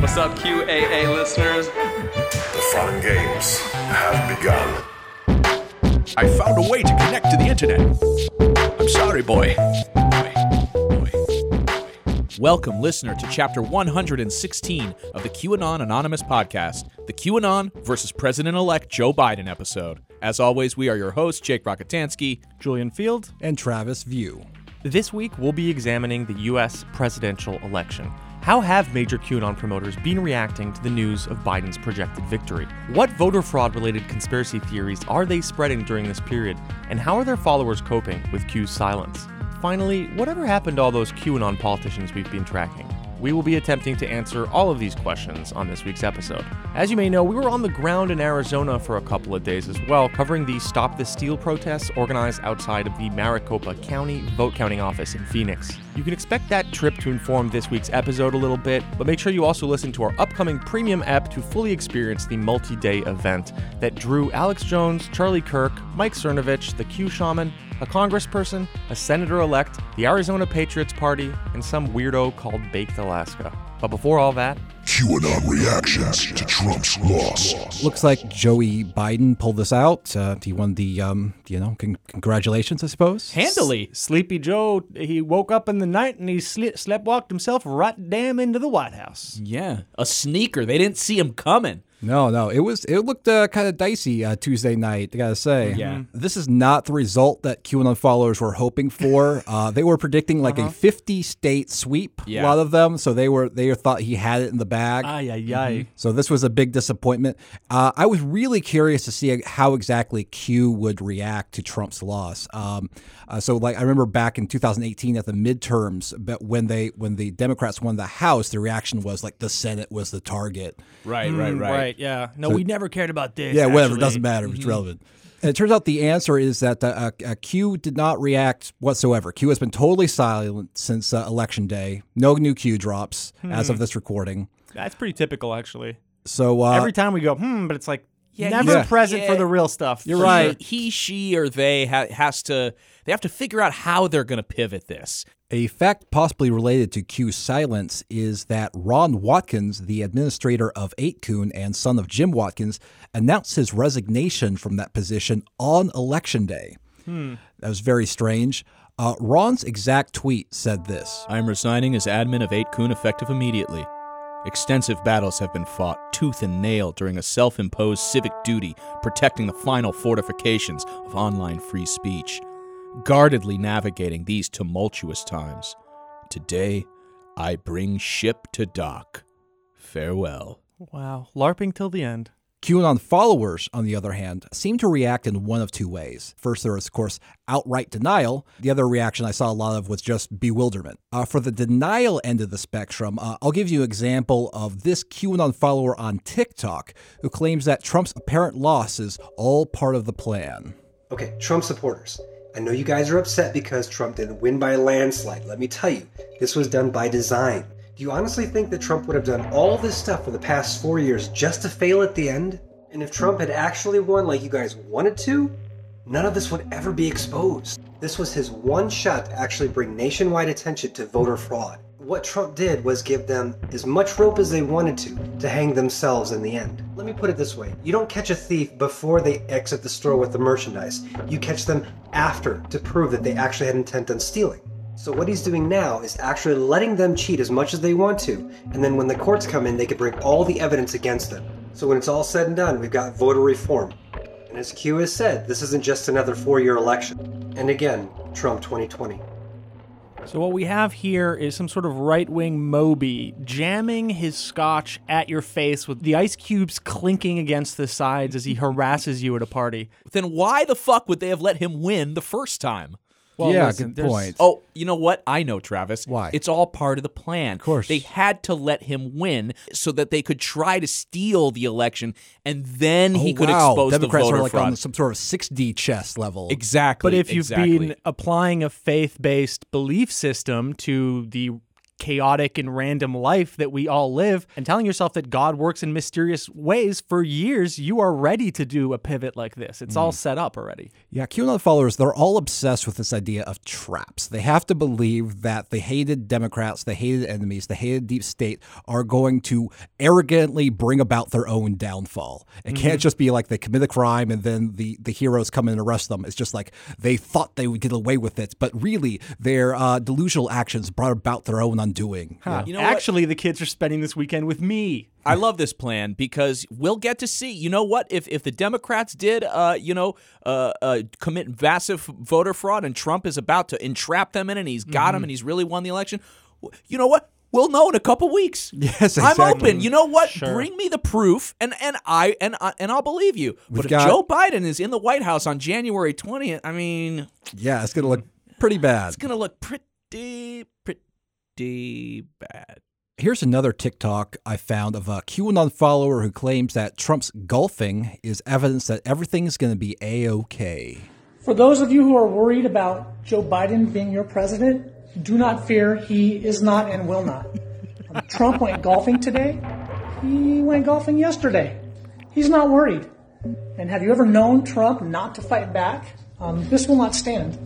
What's up, QAA listeners? The fun games have begun. I found a way to connect to the internet. I'm sorry, boy. Welcome, listener, to Chapter 116 of the QAnon Anonymous podcast, the QAnon versus President-elect Joe Biden episode. As always, we are your hosts, Jake Rokitansky, Julian Field, and Travis View. This week, we'll be examining the U.S. presidential election. How have major QAnon promoters been reacting to the news of Biden's projected victory? What voter fraud-related conspiracy theories are they spreading during this period? And how are their followers coping with Q's silence? Finally, whatever happened to all those QAnon politicians we've been tracking? We will be attempting to answer all of these questions on this week's episode. As you may know, we were on the ground in Arizona for a couple of days as well, covering the Stop the Steal protests organized outside of the Maricopa County vote counting office in Phoenix. You can expect that trip to inform this week's episode a little bit, but make sure you also listen to our upcoming premium app to fully experience the multi-day event that drew Alex Jones, Charlie Kirk, Mike Cernovich, the Q Shaman, a congressperson, a senator-elect, the Arizona Patriots Party, and some weirdo called Baked Alaska. But before all that... QAnon reactions to Trump's loss. Looks like Joey Biden pulled this out. He won the, congratulations, I suppose. Handily. Sleepy Joe, he woke up in the night and he sleptwalked himself right damn into the White House. Yeah, a sneaker. They didn't see him coming. No, it looked kind of dicey Tuesday night, I gotta say. Yeah. This is not the result that QAnon followers were hoping for. They were predicting like a 50-state sweep, a lot of them, so they thought he had it in the bag. So this was a big disappointment. I was really curious to see how exactly Q would react to Trump's loss. I remember back in 2018 at the midterms, but when the Democrats won the House, the reaction was like the Senate was the target. Right. Yeah. No, so, we never cared about this. Yeah, whatever. It doesn't matter. It's relevant. And it turns out the answer is that Q did not react whatsoever. Q has been totally silent since Election Day. No new Q drops as of this recording. That's pretty typical, actually. So every time we go, but it's like never present for the real stuff. You're right. He, she, or they have to figure out how they're going to pivot this. A fact possibly related to Q's silence is that Ron Watkins, the administrator of Eight Coon and son of Jim Watkins, announced his resignation from that position on Election Day. That was very strange. Ron's exact tweet said this: "I am resigning as admin of Eight Coon effective immediately. Extensive battles have been fought tooth and nail during a self-imposed civic duty protecting the final fortifications of online free speech. Guardedly navigating these tumultuous times. Today, I bring ship to dock. Farewell." Wow. LARPing till the end. QAnon followers, on the other hand, seem to react in one of two ways. First, there was, of course, outright denial. The other reaction I saw a lot of was just bewilderment. For the denial end of the spectrum, I'll give you an example of this QAnon follower on TikTok who claims that Trump's apparent loss is all part of the plan. Okay, Trump supporters. I know you guys are upset because Trump didn't win by a landslide. Let me tell you, this was done by design. Do you honestly think that Trump would have done all this stuff for the past 4 years just to fail at the end? And if Trump had actually won like you guys wanted to, none of this would ever be exposed. This was his one shot to actually bring nationwide attention to voter fraud. What Trump did was give them as much rope as they wanted to hang themselves in the end. Let me put it this way. You don't catch a thief before they exit the store with the merchandise. You catch them after to prove that they actually had intent on stealing. So what he's doing now is actually letting them cheat as much as they want to, and then when the courts come in, they can bring all the evidence against them. So when it's all said and done, we've got voter reform. And as Q has said, this isn't just another 4-year election. And again, Trump 2020. So what we have here is some sort of right-wing Moby jamming his scotch at your face with the ice cubes clinking against the sides as he harasses you at a party. Then why the fuck would they have let him win the first time? Well, yeah, listen, good point. Oh, you know what? I know, Travis. Why? It's all part of the plan. Of course. They had to let him win so that they could try to steal the election, and then he could expose Democrats the voter fraud. On some sort of 6D chess level. Exactly. But if you've been applying a faith-based belief system to the chaotic and random life that we all live and telling yourself that God works in mysterious ways for years, you are ready to do a pivot like this. It's all set up already. Yeah, QAnon followers, they're all obsessed with this idea of traps. They have to believe that the hated Democrats, the hated enemies, the hated deep state are going to arrogantly bring about their own downfall. It can't just be like they commit a crime and then the heroes come and arrest them. It's just like they thought they would get away with it, but really their delusional actions brought about their own undoing. Huh. You know, actually, the kids are spending this weekend with me. I love this plan because we'll get to see, you know what, if the Democrats did, commit massive voter fraud and Trump is about to entrap them in and he's got them and he's really won the election, you know what? We'll know in a couple weeks. Yes, exactly. I'm open. You know what? Sure. Bring me the proof, and I'll believe you. But if Joe Biden is in the White House on January 20th, I mean... Yeah, it's going to look pretty bad. It's going to look pretty bad. Here's another TikTok I found of a QAnon follower who claims that Trump's golfing is evidence that everything's going to be A-OK. For those of you who are worried about Joe Biden being your president... Do not fear, he is not and will not. Trump went golfing today. He went golfing yesterday. He's not worried. And have you ever known Trump not to fight back? This will not stand.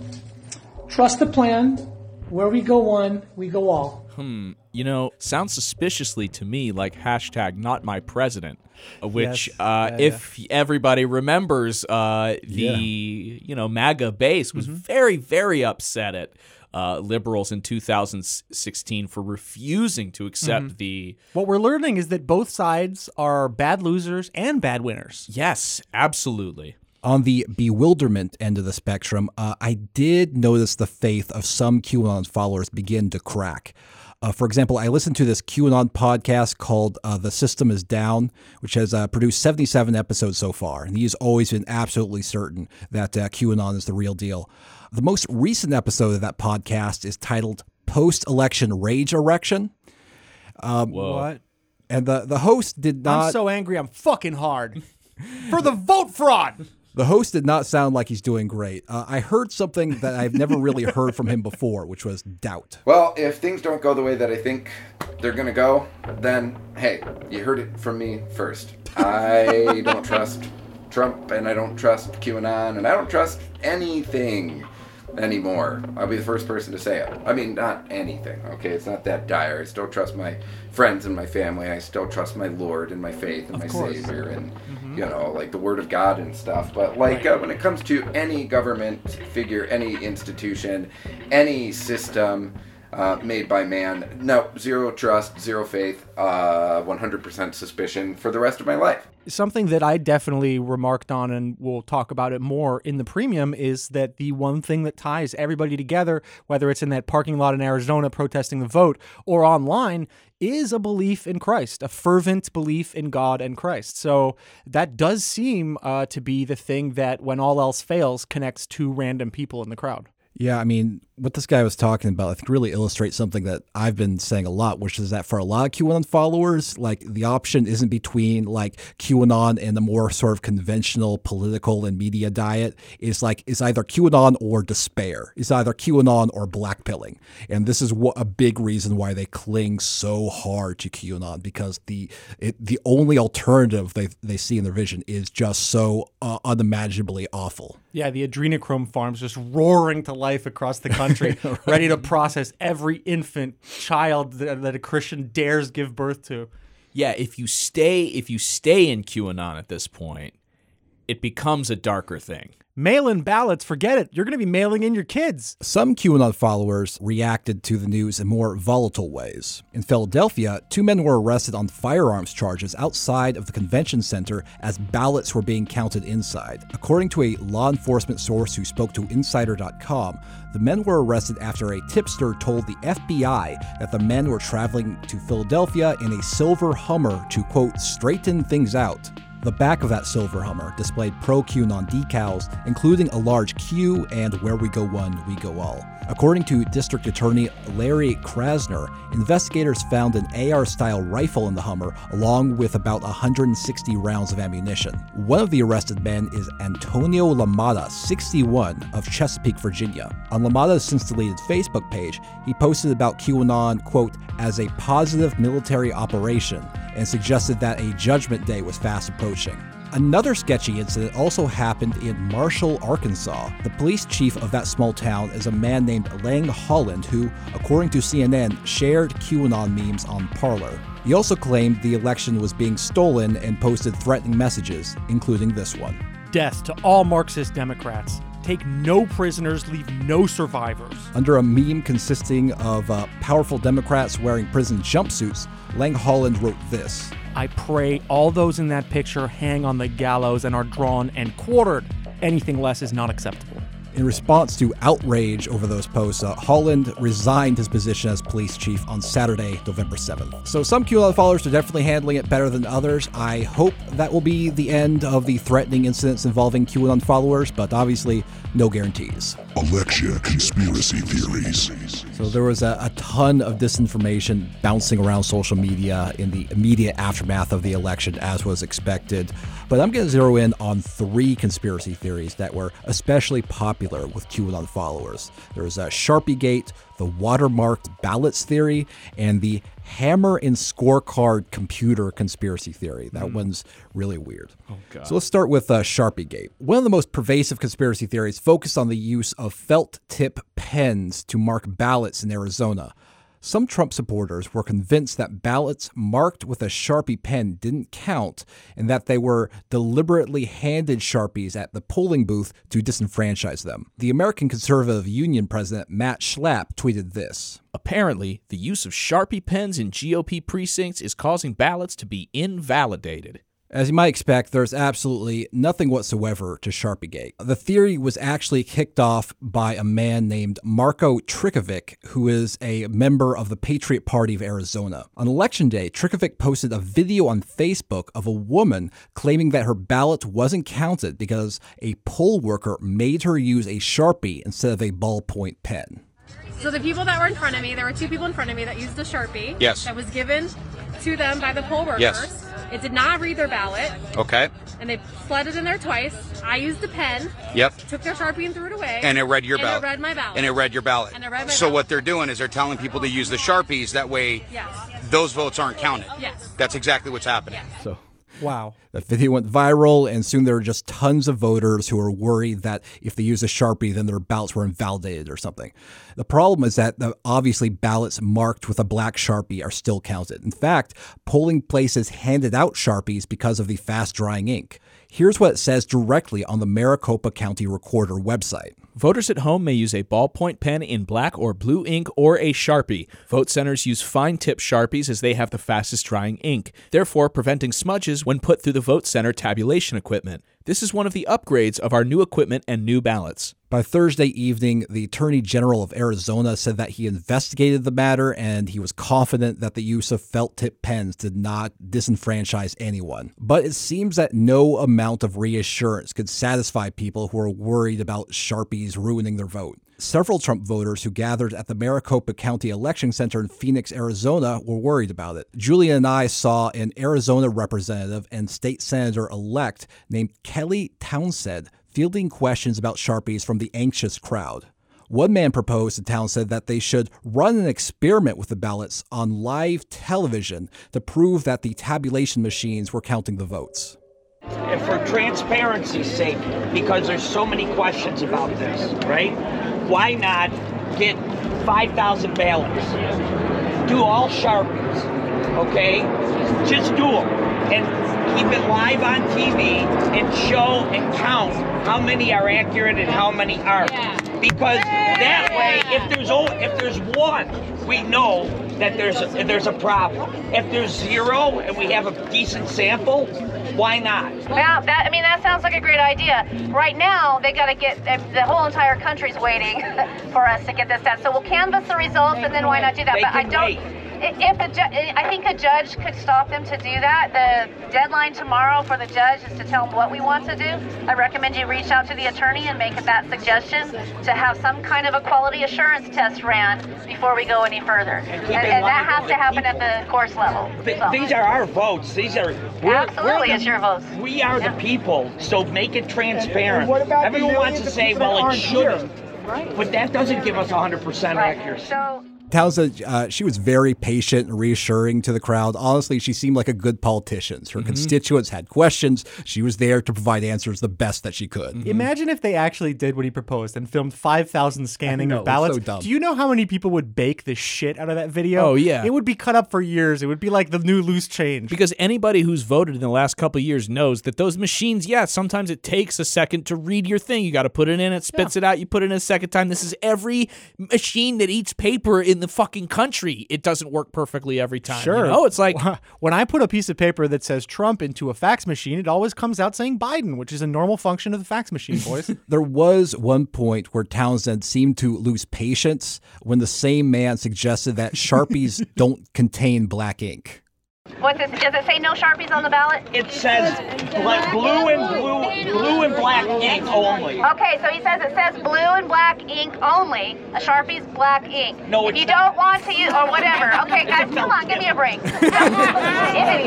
Trust the plan. Where we go one, we go all. You know, sounds suspiciously to me like hashtag not my president, which everybody remembers, MAGA base was very, very upset at liberals in 2016 for refusing to accept the... What we're learning is that both sides are bad losers and bad winners. Yes, absolutely. On the bewilderment end of the spectrum, I did notice the faith of some QAnon followers begin to crack. For example, I listened to this QAnon podcast called The System is Down, which has produced 77 episodes so far. And he's always been absolutely certain that QAnon is the real deal. The most recent episode of that podcast is titled Post-Election Rage Erection. What? And the host did not... I'm so angry, I'm fucking hard. For the vote fraud! The host did not sound like he's doing great. I heard something that I've never really heard from him before, which was doubt. Well, if things don't go the way that I think they're going to go, then, hey, you heard it from me first. I don't trust Trump, and I don't trust QAnon, and I don't trust anything anymore. I'll be the first person to say it. I mean, not anything, okay? It's not that dire. I still trust my friends and my family. I still trust my Lord and my faith and Savior and, the Word of God and stuff. But, when it comes to any government figure, any institution, any system made by man, no, zero trust, zero faith, 100% suspicion for the rest of my life. Something that I definitely remarked on, and we'll talk about it more in the premium, is that the one thing that ties everybody together, whether it's in that parking lot in Arizona protesting the vote or online, is a belief in Christ, a fervent belief in God and Christ. So that does seem to be the thing that, when all else fails, connects two random people in the crowd. Yeah, I mean, what this guy was talking about, I think really illustrates something that I've been saying a lot, which is that for a lot of QAnon followers, the option isn't between QAnon and the more sort of conventional political and media diet. It's either QAnon or despair. It's either QAnon or blackpilling. And this is a big reason why they cling so hard to QAnon, because the only alternative they see in their vision is just so unimaginably awful. Yeah, the adrenochrome farm's just roaring to life across the country, ready to process every infant child that a Christian dares give birth to. Yeah, if you stay in QAnon at this point, it becomes a darker thing. Mail-in ballots, forget it. You're going to be mailing in your kids. Some QAnon followers reacted to the news in more volatile ways. In Philadelphia, two men were arrested on firearms charges outside of the convention center as ballots were being counted inside. According to a law enforcement source who spoke to Insider.com, the men were arrested after a tipster told the FBI that the men were traveling to Philadelphia in a silver Hummer to, quote, straighten things out. The back of that silver Hummer displayed pro-QAnon decals, including a large Q and "Where we go one, we go all." According to District Attorney Larry Krasner, investigators found an AR-style rifle in the Hummer, along with about 160 rounds of ammunition. One of the arrested men is Antonio LaMotta, 61, of Chesapeake, Virginia. On LaMotta's since-deleted Facebook page, he posted about QAnon, quote, "as a positive military operation," and suggested that a judgment day was fast approaching. Another sketchy incident also happened in Marshall, Arkansas. The police chief of that small town is a man named Lang Holland who, according to CNN, shared QAnon memes on Parler. He also claimed the election was being stolen and posted threatening messages, including this one. "Death to all Marxist Democrats. Take no prisoners, leave no survivors." Under a meme consisting of powerful Democrats wearing prison jumpsuits, Lang Holland wrote this. "I pray all those in that picture hang on the gallows and are drawn and quartered. Anything less is not acceptable." In response to outrage over those posts, Holland resigned his position as police chief on Saturday, November 7th. So some QAnon followers are definitely handling it better than others. I hope that will be the end of the threatening incidents involving QAnon followers, but obviously no guarantees. Election conspiracy theories. So there was a ton of disinformation bouncing around social media in the immediate aftermath of the election, as was expected. But I'm going to zero in on three conspiracy theories that were especially popular with QAnon followers. There's Sharpiegate, the watermarked ballots theory, and the hammer and scorecard computer conspiracy theory. That one's really weird. Oh, God. So let's start with Sharpiegate. One of the most pervasive conspiracy theories focused on the use of felt tip pens to mark ballots in Arizona. Some Trump supporters were convinced that ballots marked with a Sharpie pen didn't count and that they were deliberately handed Sharpies at the polling booth to disenfranchise them. The American Conservative Union president, Matt Schlapp, tweeted this. "Apparently, the use of Sharpie pens in GOP precincts is causing ballots to be invalidated." As you might expect, there's absolutely nothing whatsoever to Sharpiegate. The theory was actually kicked off by a man named Marko Trikovic, who is a member of the Patriot Party of Arizona. On Election Day, Trikovic posted a video on Facebook of a woman claiming that her ballot wasn't counted because a poll worker made her use a Sharpie instead of a ballpoint pen. "So the people that were in front of me, there were two people in front of me that used the Sharpie. Yes. That was given to them by the poll workers. Yes. It did not read their ballot. Okay. And they slid it in there twice. I used a pen. Yep. Took their Sharpie and threw it away. And it read your ballot. And it read my ballot. And it read your ballot. And it read my ballot. So what they're doing is they're telling people to use the Sharpies. That way, yes, those votes aren't counted. Yes. That's exactly what's happening." Yes. So. Wow. That video went viral, and soon there were just tons of voters who were worried that if they used a Sharpie, then their ballots were invalidated or something. The problem is that obviously ballots marked with a black Sharpie are still counted. In fact, polling places handed out Sharpies because of the fast-drying ink. Here's what it says directly on the Maricopa County Recorder website. "Voters at home may use a ballpoint pen in black or blue ink or a Sharpie. Vote centers use fine-tip Sharpies as they have the fastest drying ink, therefore preventing smudges when put through the vote center tabulation equipment. This is one of the upgrades of our new equipment and new ballots." By Thursday evening, the Attorney General of Arizona said that he investigated the matter and he was confident that the use of felt-tip pens did not disenfranchise anyone. But it seems that no amount of reassurance could satisfy people who are worried about Sharpies ruining their vote. Several Trump voters who gathered at the Maricopa County Election Center in Phoenix, Arizona, were worried about it. Julian and I saw an Arizona representative and state senator-elect named Kelly Townsend fielding questions about Sharpies from the anxious crowd. One man proposed to Townsend that they should run an experiment with the ballots on live television to prove that the tabulation machines were counting the votes. "And for transparency's sake, because there's so many questions about this, right? Why not get 5,000 ballots? Do all Sharpies, okay? Just do them and keep it live on TV and show and count how many are accurate and how many aren't. Because that way, if there's one, we know that there's a problem. If there's zero and we have a decent sample, why not?" "Wow, that sounds like a great idea. Right now, they got to get the whole entire country's waiting for us to get this done. So we'll canvass the results, and then why not do that? But I don't." I think a judge could stop them to do that. The deadline tomorrow for the judge is to tell them what we want to do. I recommend you reach out to the attorney and make that suggestion to have some kind of a quality assurance test ran before we go any further. And that has to happen at the course level. These are our votes. These are Absolutely, it's your votes. We are the people, so make it transparent. What about everyone wants to say, well, it shouldn't. Right. But that doesn't give us 100% accuracy. So she was very patient and reassuring to the crowd. Honestly, she seemed like a good politician. Her constituents had questions. She was there to provide answers the best that she could. Mm-hmm. Imagine if they actually did what he proposed and filmed 5,000 scanning of ballots. So dumb. Do you know how many people would bake the shit out of that video? Oh, yeah. It would be cut up for years. It would be like the new Loose Change. Because anybody who's voted in the last couple of years knows that those machines, sometimes it takes a second to read your thing. You got to put it in, it spits it out. You put it in a second time. This is every machine that eats paper in the fucking country. It doesn't work perfectly every time. Sure. You know, it's like when I put a piece of paper that says Trump into a fax machine, it always comes out saying Biden, which is a normal function of the fax machine, boys. There was one point where Townsend seemed to lose patience when the same man suggested that Sharpies don't contain black ink. What's this? Does it say no Sharpies on the ballot? It says blue and black ink only. Okay, so he says it says blue and black ink only. A Sharpie's black ink. No, if you don't want to use or whatever. Okay, guys, come on, give me a break. If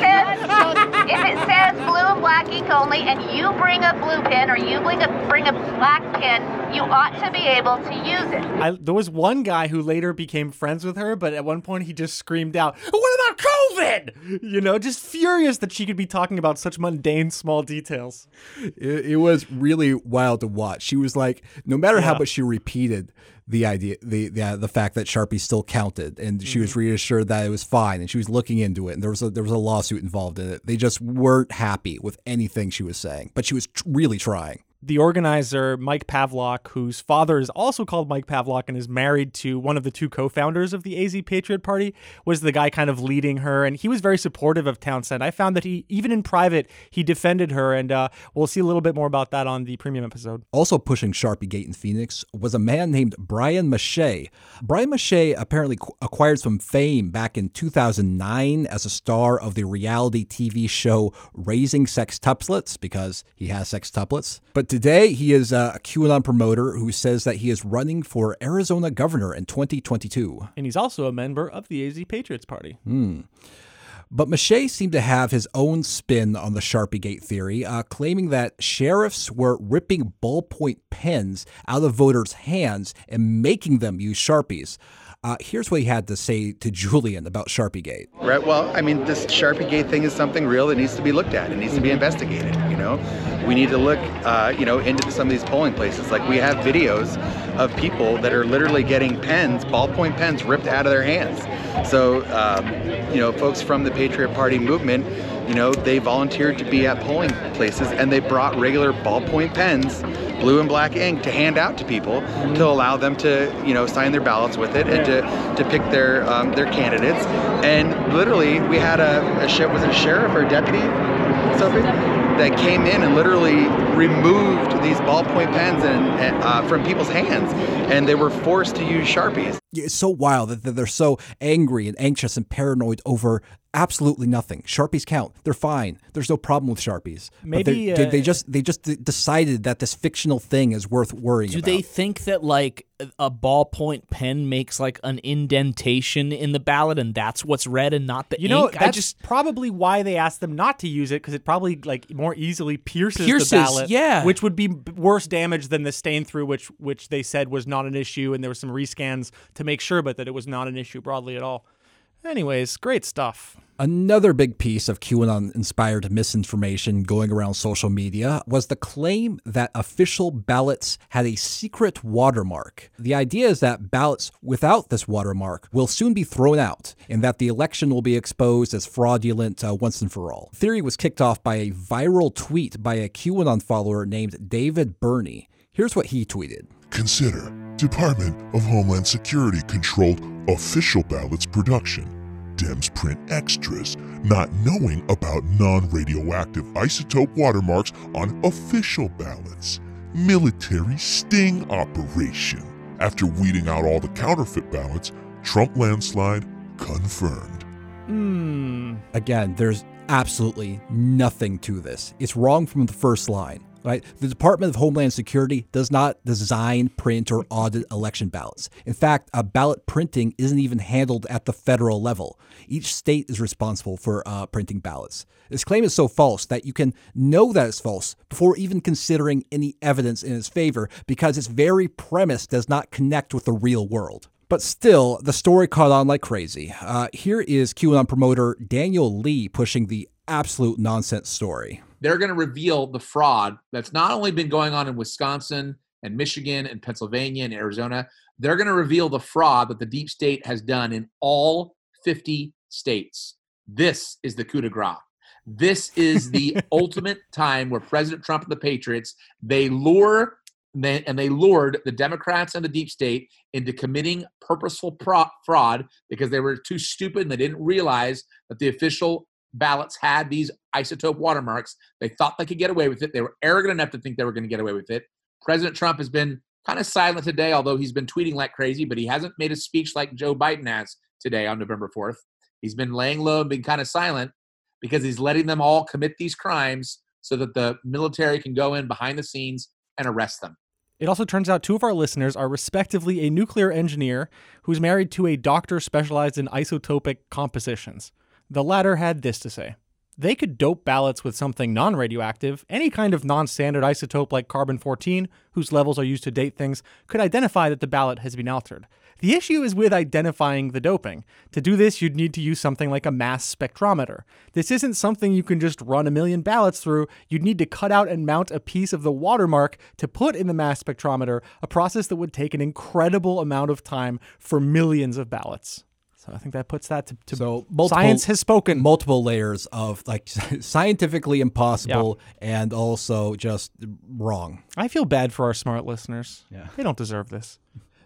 it says blue and black ink only, and you bring a blue pen or you bring a black pen, you ought to be able to use it. There was one guy who later became friends with her, but at one point he just screamed out, "What about COVID?" You know, just furious that she could be talking about such mundane small details. It was really wild to watch. She was like, no matter how much she repeated the idea, the fact that Sharpie still counted, and she was reassured that it was fine, and she was looking into it, and there was a lawsuit involved in it. They just weren't happy with anything she was saying, but she was really trying. The organizer, Mike Pavlock, whose father is also called Mike Pavlock and is married to one of the two co-founders of the AZ Patriot Party, was the guy kind of leading her. And he was very supportive of Townsend. I found that he, even in private, he defended her. And we'll see a little bit more about that on the premium episode. Also pushing Sharpie Gate in Phoenix was a man named Brian Maché. Brian Maché apparently acquired some fame back in 2009 as a star of the reality TV show Raising Sextuplets, because he has sextuplets. But today, he is a QAnon promoter who says that he is running for Arizona governor in 2022. And he's also a member of the AZ Patriots Party. But Maché seemed to have his own spin on the Sharpiegate theory, claiming that sheriffs were ripping ballpoint pens out of voters' hands and making them use Sharpies. Here's what he had to say to Julian about Sharpiegate. Right. Well, I mean, this Sharpiegate thing is something real that needs to be looked at. It needs to be investigated. You know, we need to look, into some of these polling places. Like, we have videos of people that are literally getting pens, ballpoint pens, ripped out of their hands. So, folks from the Patriot Party movement, they volunteered to be at polling places, and they brought regular ballpoint pens, blue and black ink, to hand out to people to allow them to, sign their ballots with it and to pick their candidates. And literally, we had a sheriff or a deputy, something, that came in and literally removed these ballpoint pens and from people's hands, and they were forced to use Sharpies. It's so wild that they're so angry and anxious and paranoid over absolutely nothing. Sharpies count. They're fine. There's no problem with Sharpies. Maybe they just decided that this fictional thing is worth worrying about. Do they think that a ballpoint pen makes an indentation in the ballot, and that's what's read and not the ink? That's probably why they asked them not to use it, because it probably more easily pierces the ballot, which would be worse damage than the stain through, which they said was not an issue, and there were some rescans to make sure, but that it was not an issue broadly at all. Anyways, great stuff. Another big piece of QAnon-inspired misinformation going around social media was the claim that official ballots had a secret watermark. The idea is that ballots without this watermark will soon be thrown out, and that the election will be exposed as fraudulent once and for all. The theory was kicked off by a viral tweet by a QAnon follower named David Burney. Here's what he tweeted. Consider Department of Homeland Security controlled official ballots production. Dems print extras, not knowing about non-radioactive isotope watermarks on official ballots. Military sting operation. After weeding out all the counterfeit ballots, Trump landslide, confirmed. Again, there's absolutely nothing to this. It's wrong from the first line. Right? The Department of Homeland Security does not design, print, or audit election ballots. In fact, a ballot printing isn't even handled at the federal level. Each state is responsible for printing ballots. This claim is so false that you can know that it's false before even considering any evidence in its favor, because its very premise does not connect with the real world. But still, the story caught on like crazy. Here is QAnon promoter Daniel Lee pushing the absolute nonsense story. They're going to reveal the fraud that's not only been going on in Wisconsin and Michigan and Pennsylvania and Arizona. They're going to reveal the fraud that the deep state has done in all 50 states. This is the coup de grace. This is the ultimate time where President Trump and the Patriots, they lured the Democrats and the deep state into committing purposeful fraud because they were too stupid and they didn't realize that the official ballots had these isotope watermarks. They thought they could get away with it. They were arrogant enough to think they were going to get away with it. President Trump has been kind of silent today, although he's been tweeting like crazy, but he hasn't made a speech like Joe Biden has today on November 4th. He's been laying low and being kind of silent because he's letting them all commit these crimes so that the military can go in behind the scenes and arrest them. It also turns out two of our listeners are respectively a nuclear engineer who's married to a doctor specialized in isotopic compositions. The latter had this to say. They could dope ballots with something non-radioactive. Any kind of non-standard isotope like carbon-14, whose levels are used to date things, could identify that the ballot has been altered. The issue is with identifying the doping. To do this, you'd need to use something like a mass spectrometer. This isn't something you can just run a million ballots through. You'd need to cut out and mount a piece of the watermark to put in the mass spectrometer, a process that would take an incredible amount of time for millions of ballots. I think that puts that to so multiple, science has spoken. Multiple layers of like scientifically impossible and also just wrong. I feel bad for our smart listeners. Yeah. They don't deserve this.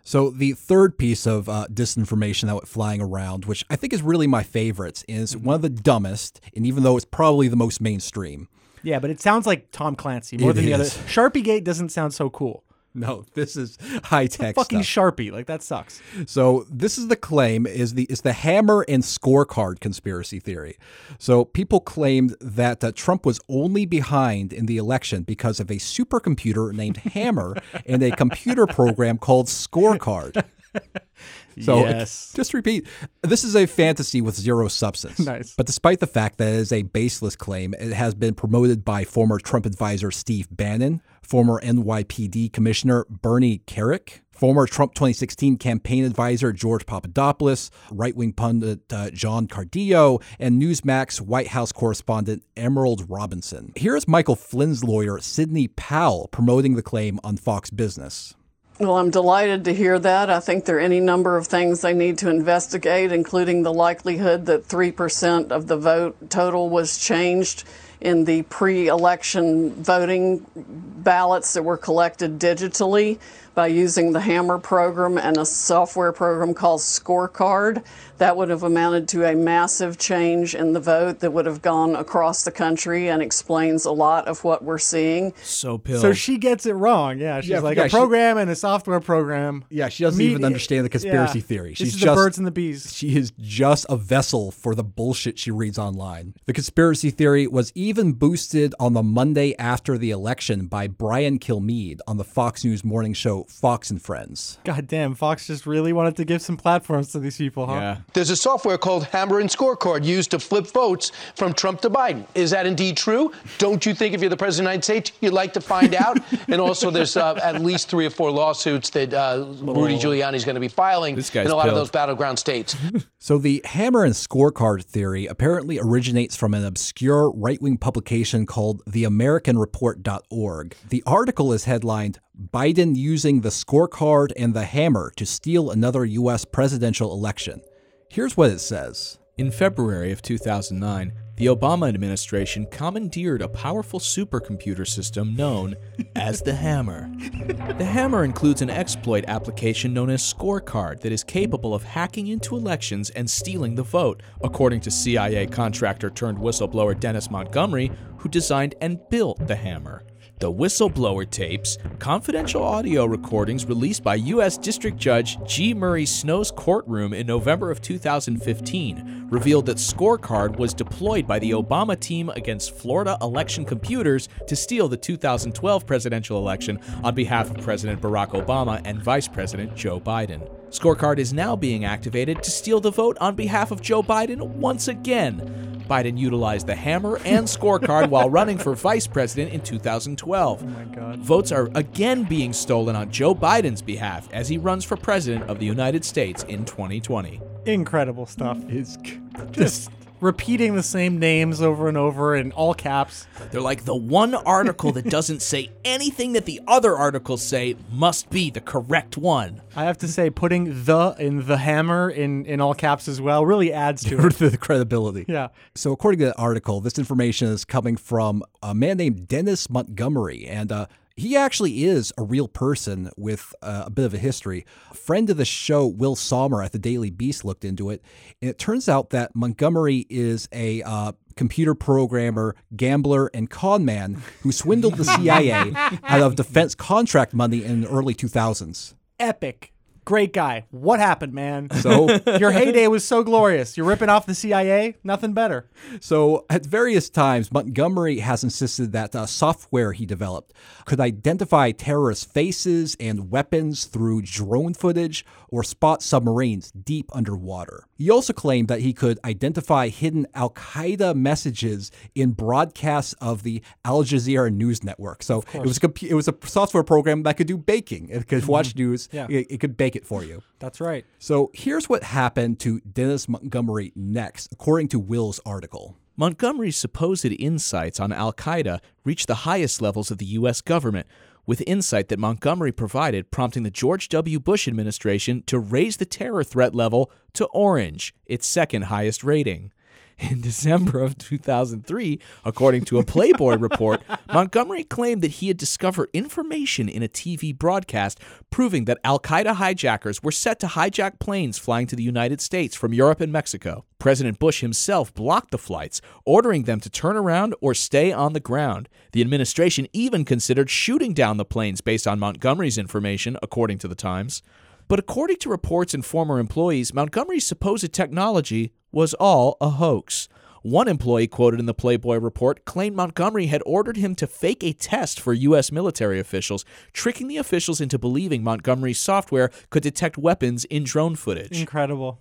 So the third piece of disinformation that went flying around, which I think is really my favorite, is one of the dumbest, and even though it's probably the most mainstream. Yeah, but it sounds like Tom Clancy more than the other. Sharpiegate doesn't sound so cool. No, this is high-tech fucking stuff. Sharpie. Like, that sucks. So this is the claim, is the hammer and scorecard conspiracy theory. So people claimed that Trump was only behind in the election because of a supercomputer named Hammer and a computer program called Scorecard. So yes. Just repeat, this is a fantasy with zero substance. Nice. But despite the fact that it is a baseless claim, it has been promoted by former Trump advisor Steve Bannon, former NYPD commissioner Bernie Kerik, former Trump 2016 campaign advisor George Papadopoulos, right-wing pundit John Cardillo, and Newsmax White House correspondent Emerald Robinson. Here's Michael Flynn's lawyer, Sidney Powell, promoting the claim on Fox Business. Well, I'm delighted to hear that. I think there are any number of things they need to investigate, including the likelihood that 3% of the vote total was changed in the pre-election voting ballots that were collected digitally by using the Hammer program and a software program called Scorecard. That would have amounted to a massive change in the vote that would have gone across the country and explains a lot of what we're seeing. So pilled. So she gets it wrong. Yeah, she's like a program and a software program. Yeah, she doesn't even understand the conspiracy theory. She's just the birds and the bees. She is just a vessel for the bullshit she reads online. The conspiracy theory was even boosted on the Monday after the election by Brian Kilmeade on the Fox News morning show Fox and Friends. Goddamn, Fox just really wanted to give some platforms to these people, huh? Yeah. There's a software called Hammer and Scorecard used to flip votes from Trump to Biden. Is that indeed true? Don't you think if you're the president of the United States, you'd like to find out? And also there's at least 3 or 4 lawsuits that Rudy Giuliani's going to be filing in a lot of those battleground states. So the Hammer and Scorecard theory apparently originates from an obscure right-wing publication called theamericanreport.org. The article is headlined, Biden Using the Scorecard and the Hammer to Steal Another U.S. Presidential Election. Here's what it says. In February of 2009, the Obama administration commandeered a powerful supercomputer system known as the Hammer. The Hammer includes an exploit application known as Scorecard that is capable of hacking into elections and stealing the vote, according to CIA contractor turned whistleblower Dennis Montgomery, who designed and built the Hammer. the whistleblower tapes, confidential audio recordings released by U.S. District Judge G. Murray Snow's courtroom in November of 2015 revealed that Scorecard was deployed by the Obama team against Florida election computers to steal the 2012 presidential election on behalf of President Barack Obama and Vice President Joe Biden. Scorecard is now being activated to steal the vote on behalf of Joe Biden once again. Biden utilized the hammer and Scorecard while running for vice president in 2012. Oh my God. Votes are again being stolen on Joe Biden's behalf as he runs for president of the United States in 2020. Incredible stuff. It's just repeating the same names over and over in all caps. They're like, the one article that doesn't say anything that the other articles say must be the correct one. I have to say, putting the in the hammer in all caps as well really adds to it. The credibility. Yeah. So according to the article, this information is coming from a man named Dennis Montgomery, and he actually is a real person with a bit of a history. A friend of the show, Will Sommer at the Daily Beast, looked into it, and it turns out that Montgomery is a computer programmer, gambler, and con man who swindled the CIA out of defense contract money in the early 2000s. Epic. Great guy. What happened, man? So your heyday was so glorious. You're ripping off the CIA? Nothing better. So at various times, Montgomery has insisted that software he developed could identify terrorist faces and weapons through drone footage or spot submarines deep underwater. He also claimed that he could identify hidden Al-Qaeda messages in broadcasts of the Al Jazeera news network. So it was a software program that could do baking. It could watch news. Yeah. It could bake it for you. That's right. So here's what happened to Dennis Montgomery next, according to Will's article. Montgomery's supposed insights on Al-Qaeda reached the highest levels of the U.S. government, with insight that Montgomery provided prompting the George W. Bush administration to raise the terror threat level to orange, its second highest rating. In December of 2003, according to a Playboy report, Montgomery claimed that he had discovered information in a TV broadcast proving that Al-Qaeda hijackers were set to hijack planes flying to the United States from Europe and Mexico. President Bush himself blocked the flights, ordering them to turn around or stay on the ground. The administration even considered shooting down the planes based on Montgomery's information, according to the Times. But according to reports and former employees, Montgomery's supposed technology was all a hoax. One employee quoted in the Playboy report claimed Montgomery had ordered him to fake a test for U.S. military officials, tricking the officials into believing Montgomery's software could detect weapons in drone footage. Incredible.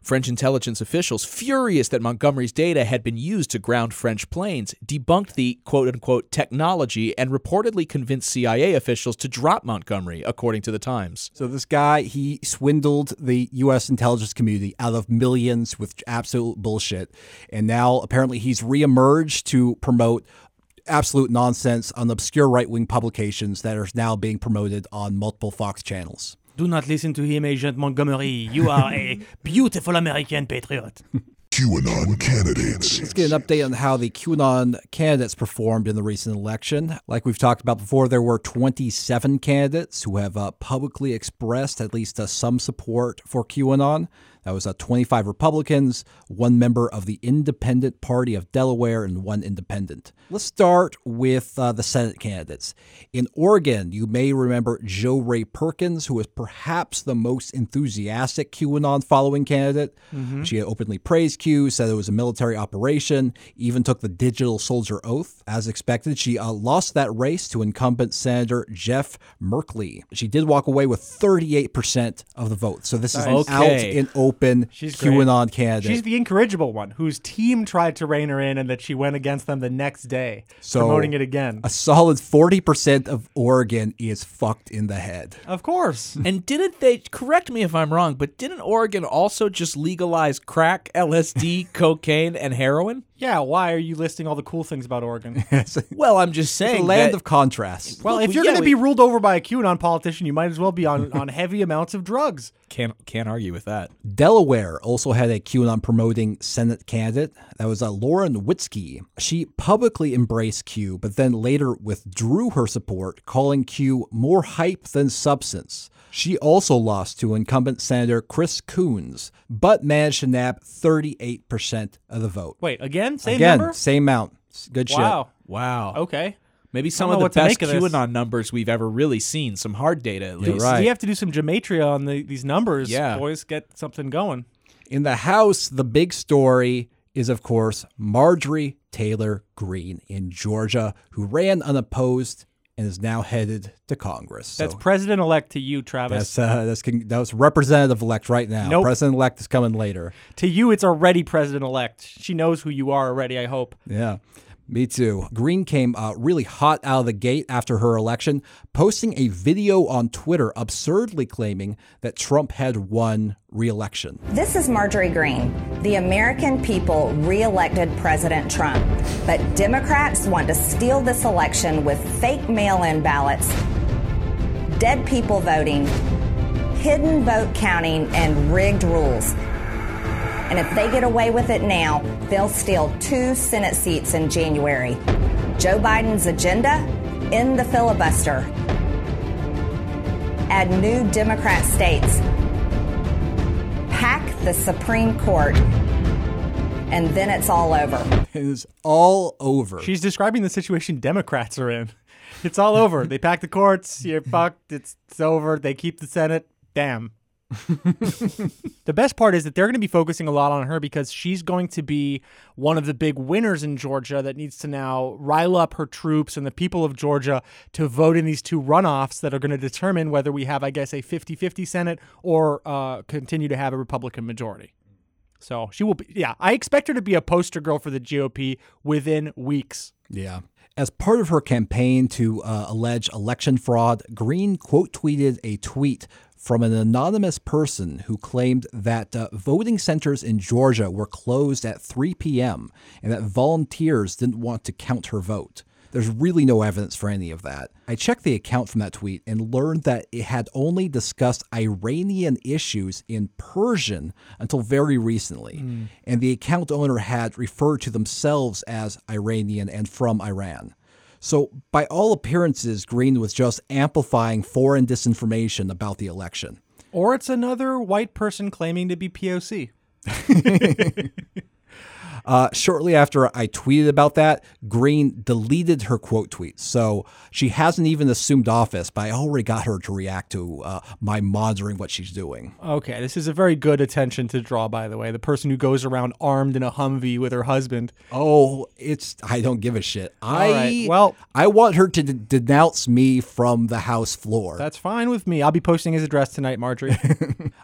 French intelligence officials, furious that Montgomery's data had been used to ground French planes, debunked the quote-unquote technology and reportedly convinced CIA officials to drop Montgomery, according to the Times. So this guy, he swindled the U.S. intelligence community out of millions with absolute bullshit. And now apparently he's reemerged to promote absolute nonsense on obscure right-wing publications that are now being promoted on multiple Fox channels. Do not listen to him, Agent Montgomery. You are a beautiful American patriot. QAnon candidates. Let's get an update on how the QAnon candidates performed in the recent election. Like we've talked about before, there were 27 candidates who have publicly expressed at least some support for QAnon. That was 25 Republicans, one member of the Independent Party of Delaware, and one independent. Let's start with the Senate candidates. In Oregon, you may remember Joe Ray Perkins, who is perhaps the most enthusiastic QAnon following candidate. Mm-hmm. She had openly praised Q, said it was a military operation, even took the digital soldier oath. As expected, she lost that race to incumbent Senator Jeff Merkley. She did walk away with 38% of the vote. So this is out in open. She's QAnon candidate. She's the incorrigible one whose team tried to rein her in and that she went against them the next day, so promoting it again. A solid 40% of Oregon is fucked in the head. Of course. And didn't they, correct me if I'm wrong, but didn't Oregon also just legalize crack, LSD, cocaine, and heroin? Yeah, why are you listing all the cool things about Oregon? Well, I'm just saying. It's a land of contrast. Well, if you're going to be ruled over by a QAnon politician, you might as well be on heavy amounts of drugs. Can't argue with that. Delaware also had a QAnon promoting Senate candidate. That was Lauren Witzke. She publicly embraced Q, but then later withdrew her support, calling Q more hype than substance. She also lost to incumbent Senator Chris Coons, but managed to nab 38% of the vote. Wait, again? Same number? Same amount. Good shit. Wow. Okay. Maybe some of the best QAnon numbers we've ever really seen. Some hard data, at least. Right. You have to do some gematria on these numbers, boys. Get something going. In the House, the big story is, of course, Marjorie Taylor Greene in Georgia, who ran unopposed and is now headed to Congress. That's president-elect to you, Travis. That was representative-elect right now. Nope. President-elect is coming later. To you, it's already president-elect. She knows who you are already, I hope. Yeah. Me too. Greene came really hot out of the gate after her election, posting a video on Twitter absurdly claiming that Trump had won re-election. This is Marjorie Greene. The American people re-elected President Trump, but Democrats want to steal this election with fake mail-in ballots, dead people voting, hidden vote counting, and rigged rules. And if they get away with it now, they'll steal 2 Senate seats in January. Joe Biden's agenda? End the filibuster. Add new Democrat states. Pack the Supreme Court. And then it's all over. It is all over. She's describing the situation Democrats are in. It's all over. They pack the courts. You're fucked. It's over. They keep the Senate. Damn. The best part is that they're going to be focusing a lot on her because she's going to be one of the big winners in Georgia that needs to now rile up her troops and the people of Georgia to vote in these 2 runoffs that are going to determine whether we have, I guess, a 50-50 Senate or continue to have a Republican majority. So she will be, I expect her to be a poster girl for the GOP within weeks. Yeah. As part of her campaign to allege election fraud, Greene quote tweeted a tweet from an anonymous person who claimed that voting centers in Georgia were closed at 3 p.m. and that volunteers didn't want to count her vote. There's really no evidence for any of that. I checked the account from that tweet and learned that it had only discussed Iranian issues in Persian until very recently. Mm. And the account owner had referred to themselves as Iranian and from Iran. So by all appearances, Greene was just amplifying foreign disinformation about the election. Or it's another white person claiming to be POC. Shortly after I tweeted about that, Greene deleted her quote tweet. So she hasn't even assumed office, but I already got her to react to my monitoring what she's doing. Okay, this is a very good attention to draw, by the way. The person who goes around armed in a Humvee with her husband. Oh, I don't give a shit. I want her to denounce me from the House floor. That's fine with me. I'll be posting his address tonight, Marjorie.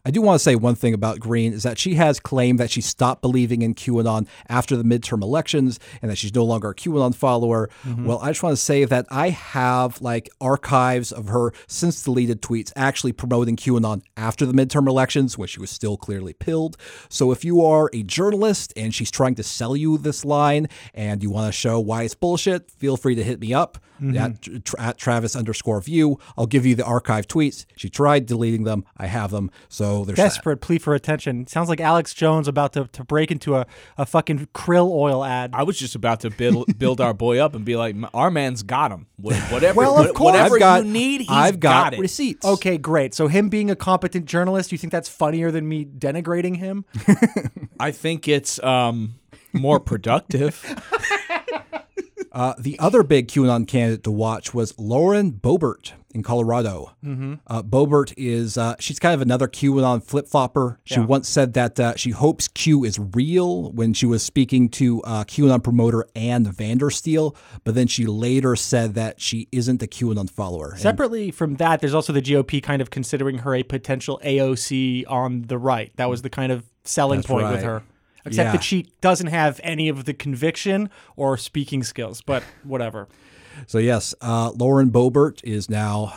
I do want to say one thing about Greene is that she has claimed that she stopped believing in QAnon after the midterm elections and that she's no longer a QAnon follower. Mm-hmm. Well, I just want to say that I have archives of her since deleted tweets actually promoting QAnon after the midterm elections, which she was still clearly pilled. So if you are a journalist and she's trying to sell you this line and you want to show why it's bullshit, feel free to hit me up at Travis_View. I'll give you the archive tweets. She tried deleting them. I have them. So there's desperate plea for attention. Sounds like Alex Jones about to break into a fucking krill oil ad. I was just about to build our boy up and be like, our man's got him. Whatever, well, of course, whatever you need, I've got it. Receipts. Okay, great. So him being a competent journalist, you think that's funnier than me denigrating him? I think it's more productive. The other big QAnon candidate to watch was Lauren Boebert in Colorado. Mm-hmm. Boebert is, she's kind of another QAnon flip-flopper. She once said that she hopes Q is real when she was speaking to QAnon promoter Ann Vandersteel, but then she later said that she isn't a QAnon follower. Separately from that, there's also the GOP kind of considering her a potential AOC on the right. That was the kind of selling point with her. Except that she doesn't have any of the conviction or speaking skills, but whatever. So, yes, Lauren Boebert is now,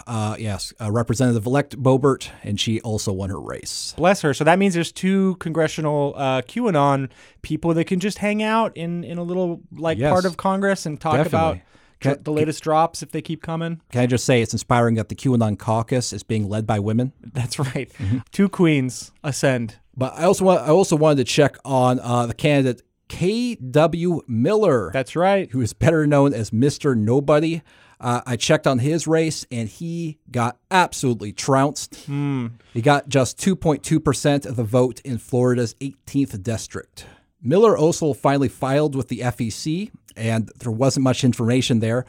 Representative-elect Boebert, and she also won her race. Bless her. So that means there's 2 congressional QAnon people that can just hang out in a little part of Congress and talk about the latest drops if they keep coming. Can I just say it's inspiring that the QAnon caucus is being led by women? That's right. Mm-hmm. 2 queens ascend. But I also wanted to check on the candidate K.W. Miller. That's right. Who is better known as Mr. Nobody. I checked on his race, and he got absolutely trounced. Mm. He got just 2.2% of the vote in Florida's 18th district. Miller also finally filed with the FEC and there wasn't much information there.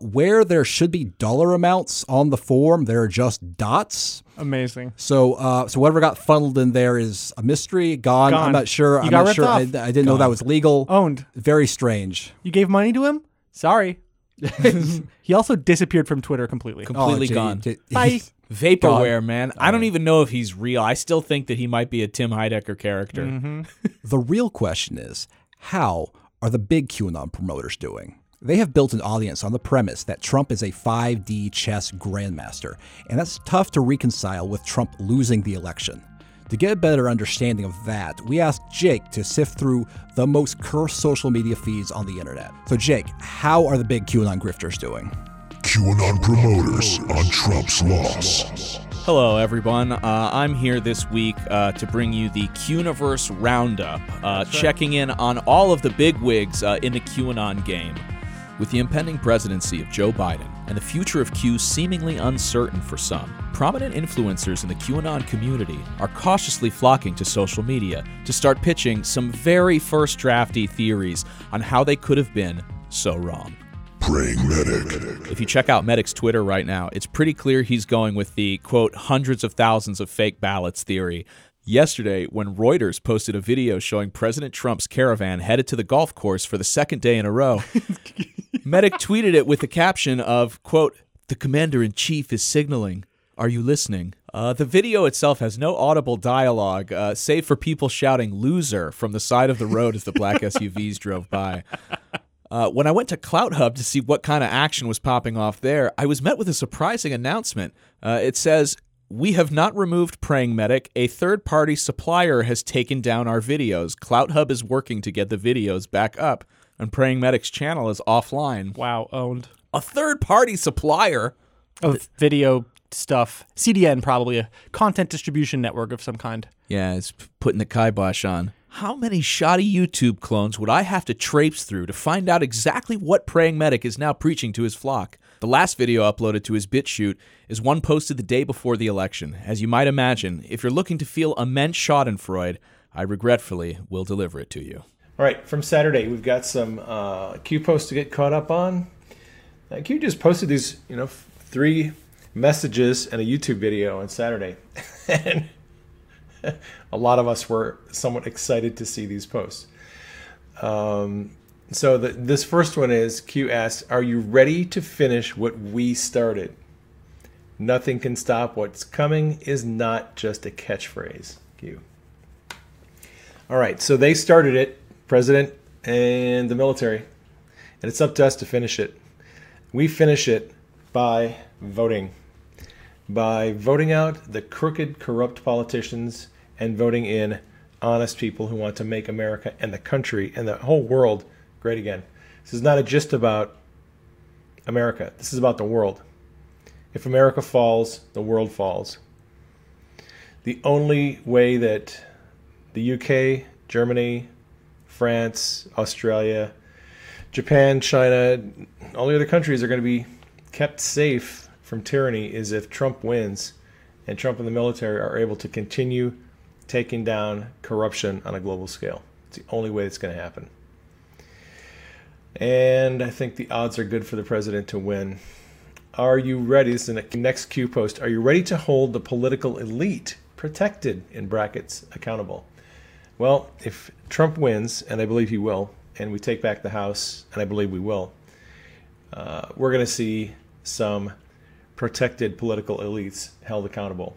Where there should be dollar amounts on the form, there are just dots. Amazing. So whatever got funneled in there is a mystery. Gone. I'm not sure. I didn't know that was legal. Owned. Very strange. You gave money to him? Sorry. He also disappeared from Twitter completely. Completely gone. Bye. Vaporware, man. I don't even know if he's real. I still think that he might be a Tim Heidecker character. Mm-hmm. The real question is, how are the big QAnon promoters doing? They have built an audience on the premise that Trump is a 5D chess grandmaster, and that's tough to reconcile with Trump losing the election. To get a better understanding of that, we asked Jake to sift through the most cursed social media feeds on the internet. So Jake, how are the big QAnon grifters doing? QAnon promoters on Trump's loss. Hello, everyone. I'm here this week to bring you the QUniverse Roundup, checking in on all of the bigwigs in the QAnon game. With the impending presidency of Joe Biden and the future of Q seemingly uncertain for some, prominent influencers in the QAnon community are cautiously flocking to social media to start pitching some very first drafty theories on how they could have been so wrong. Praying Medic. If you check out Medic's Twitter right now, it's pretty clear he's going with the, quote, hundreds of thousands of fake ballots theory. Yesterday, when Reuters posted a video showing President Trump's caravan headed to the golf course for the second day in a row, Medic tweeted it with the caption of, quote, "The commander-in-chief is signaling. Are you listening?" The video itself has no audible dialogue, save for people shouting "loser" from the side of the road as the black SUVs drove by. When I went to Clout Hub to see what kind of action was popping off there, I was met with a surprising announcement. It says, "We have not removed Praying Medic. A third-party supplier has taken down our videos. Clout Hub is working to get the videos back up, and Praying Medic's channel is offline." Wow, owned. A third-party supplier? Of video stuff. CDN, probably. A content distribution network of some kind. Yeah, it's putting the kibosh on. How many shoddy YouTube clones would I have to traipse through to find out exactly what Praying Medic is now preaching to his flock? The last video uploaded to his BitChute is one posted the day before the election. As you might imagine, if you're looking to feel immense schadenfreude, I regretfully will deliver it to you. All right, from Saturday, we've got some Q posts to get caught up on. Q just posted these, three messages and a YouTube video on Saturday. And a lot of us were somewhat excited to see these posts. So this first one is, Q asks, "Are you ready to finish what we started? Nothing can stop what's coming is not just a catchphrase." Q. All right, so they started it, president and the military, and it's up to us to finish it. We finish it by voting. By voting out the crooked, corrupt politicians and voting in honest people who want to make America and the country and the whole world great again. This is not just about America. This is about the world. If America falls, the world falls. The only way that the UK, Germany, France, Australia, Japan, China, all the other countries are going to be kept safe from tyranny is if Trump wins and Trump and the military are able to continue taking down corruption on a global scale. It's the only way it's going to happen. And I think the odds are good for the president to win. Are you ready? This is the next Q post. "Are you ready to hold the political elite protected," in brackets, "accountable?" Well, if Trump wins, and I believe he will, and we take back the House, and I believe we will, we're going to see some protected political elites held accountable.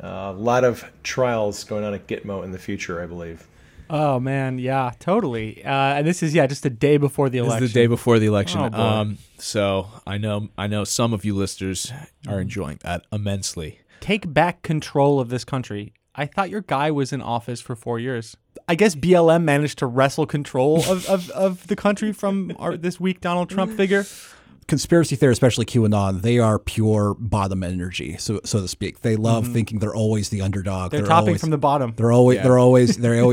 A lot of trials going on at Gitmo in the future, I believe. Oh, man. Yeah, totally. And this is, just the day before the election. This is the day before the election. Oh, so I know some of you listeners are enjoying that immensely. Take back control of this country. I thought your guy was in office for 4 years. I guess BLM managed to wrestle control of the country from this weak Donald Trump figure. Conspiracy theory, especially QAnon, they are pure bottom energy, so to speak. They love thinking they're always the underdog. They're topping always, from the bottom. They're always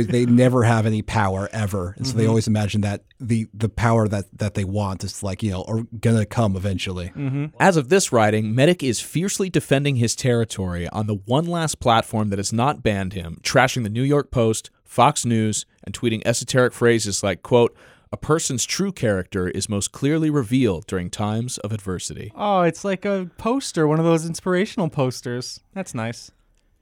they never have any power ever, and so they always imagine that the power that they want is are gonna come eventually. Mm-hmm. As of this writing, Medic is fiercely defending his territory on the one last platform that has not banned him, trashing the New York Post, Fox News, and tweeting esoteric phrases like, quote, A person's true character is most clearly revealed during times of adversity. Oh, it's like a poster, one of those inspirational posters. That's nice.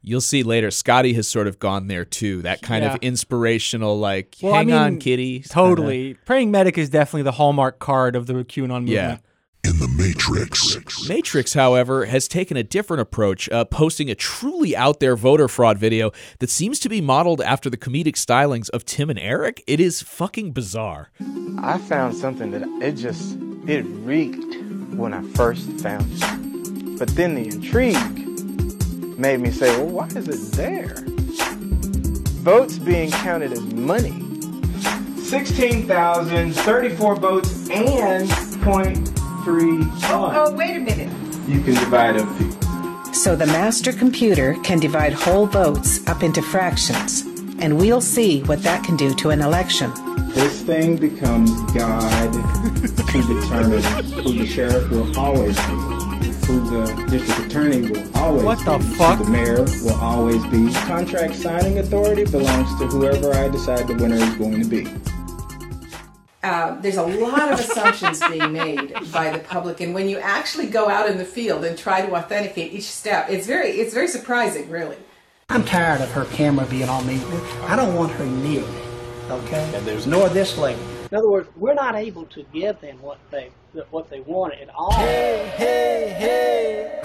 You'll see later, Scotty has sort of gone there too. That kind of inspirational, like, well, hang on, kitty. Totally. Praying Medic is definitely the hallmark card of the QAnon movement. Yeah. In the Matrix. Matrix, however, has taken a different approach, posting a truly out there voter fraud video that seems to be modeled after the comedic stylings of Tim and Eric. It is fucking bizarre. I found something that it reeked when I first found it. But then the intrigue made me say, well, why is it there? Votes being counted as money. 16,034 votes and 3 Oh, wait a minute. You can divide them. So the master computer can divide whole votes up into fractions, and we'll see what that can do to an election. This thing becomes God to determine who the sheriff will always be, who the district attorney will always be. What the fuck? Who the mayor will always be. Contract signing authority belongs to whoever I decide the winner is going to be. There's a lot of assumptions being made by the public, and when you actually go out in the field and try to authenticate each step, it's very surprising, really. I'm tired of her camera being on me. I don't want her near me, okay? And there's nor this lady. In other words, we're not able to give them what they want at all. Hey, hey, hey!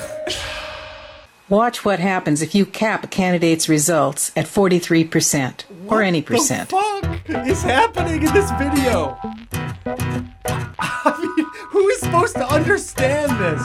Watch what happens if you cap a candidate's results at 43% or any percent. What the fuck is happening in this video? I mean, who is supposed to understand this?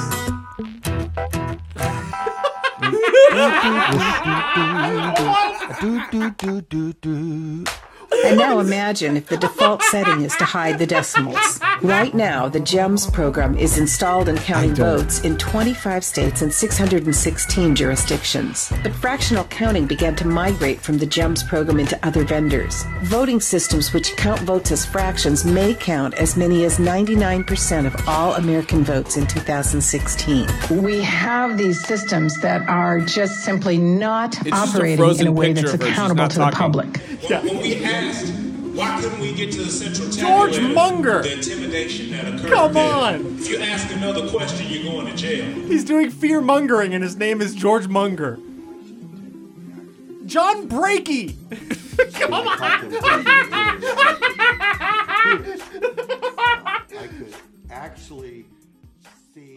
And now imagine if the default setting is to hide the decimals. Right now, the GEMS program is installed and counting votes in 25 states and 616 jurisdictions. But fractional counting began to migrate from the GEMS program into other vendors. Voting systems which count votes as fractions may count as many as 99% of all American votes in 2016. We have these systems that are just simply not operating in a way that's accountable to the public. Yeah. Why couldn't we get to the central tabulator? George Munger! The intimidation that occurred. Come on! There. If you ask another question, you're going to jail. He's doing fear mongering, and his name is George Munger. John Brakey! Come on!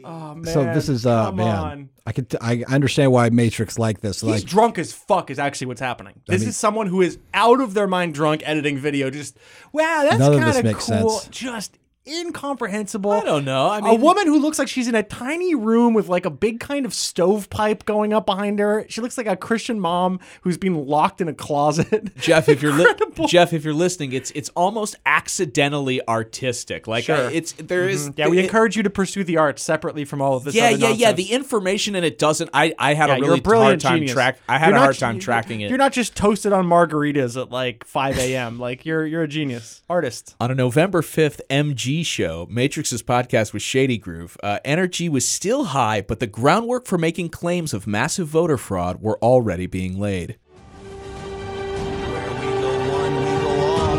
Oh, man. So this is I understand why Matrix like this. He's like, drunk as fuck is actually what's happening. This is someone who is out of their mind drunk editing video. Just wow, that's kind of cool. Sense. Just incomprehensible. I don't know. I mean, a woman who looks like she's in a tiny room with like a big kind of stovepipe going up behind her. She looks like a Christian mom who's been locked in a closet. Jeff, if you're listening, it's almost accidentally artistic. Like we encourage you to pursue the art separately from all of this. Yeah. The information in it doesn't. I had a hard time tracking it. You're not just toasted on margaritas at like 5 a.m. Like you're a genius artist. On a November 5th MG show, Matrix's podcast with Shady Groove, energy was still high, but the groundwork for making claims of massive voter fraud were already being laid. Where we go one, we go all.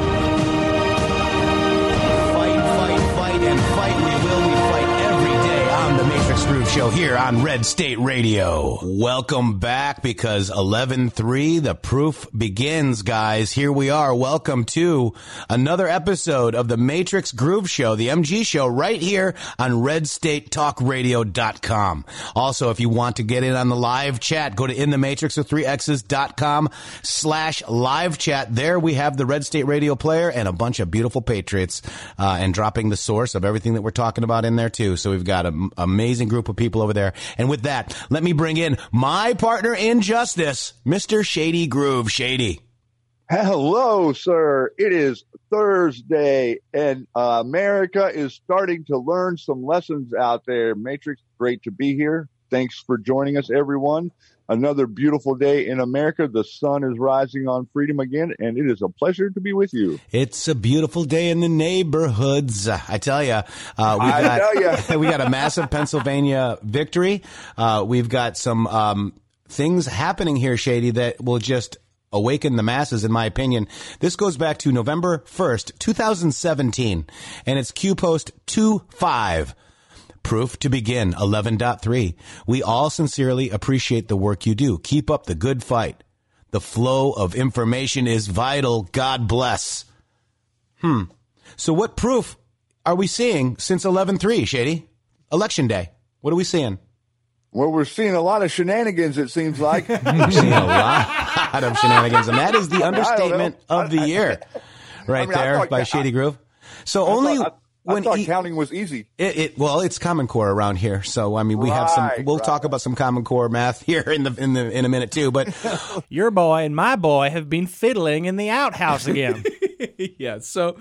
Fight, fight, fight, and fight we will. We fight every day on the Matrix Groove Show here on Red State Radio. Welcome back, because 11-3, the proof begins, guys. Here we are. Welcome to another episode of the Matrix Groove Show, the MG Show, right here on redstatetalkradio.com. Also, if you want to get in on the live chat, go to inthematrix.com/live chat. There we have the Red State Radio player and a bunch of beautiful patriots, and dropping the source of everything that we're talking about in there, too. So we've got an amazing group of people over there. And with that, let me bring in my partner in justice, Mr. Shady Groove. Shady. Hello, sir. It is Thursday, and America is starting to learn some lessons out there. Matrix, great to be here. Thanks for joining us, everyone. Another beautiful day in America. The sun is rising on freedom again, and it is a pleasure to be with you. It's a beautiful day in the neighborhoods. I tell you, we got a massive Pennsylvania victory. We've got some things happening here, Shady, that will just awaken the masses, in my opinion. This goes back to November 1st, 2017, and it's QPost 25. Proof to begin, 11.3. We all sincerely appreciate the work you do. Keep up the good fight. The flow of information is vital. God bless. So what proof are we seeing since 11.3, Shady? Election day. What are we seeing? Well, we're seeing a lot of shenanigans, it seems like. We're seeing a lot of shenanigans, and that is the understatement of the year by Shady Groove. So I thought counting was easy. It's Common Core around here. So, I mean, we have some, we'll talk about some Common Core math here in a minute too, but your boy and my boy have been fiddling in the outhouse again. Yeah. So,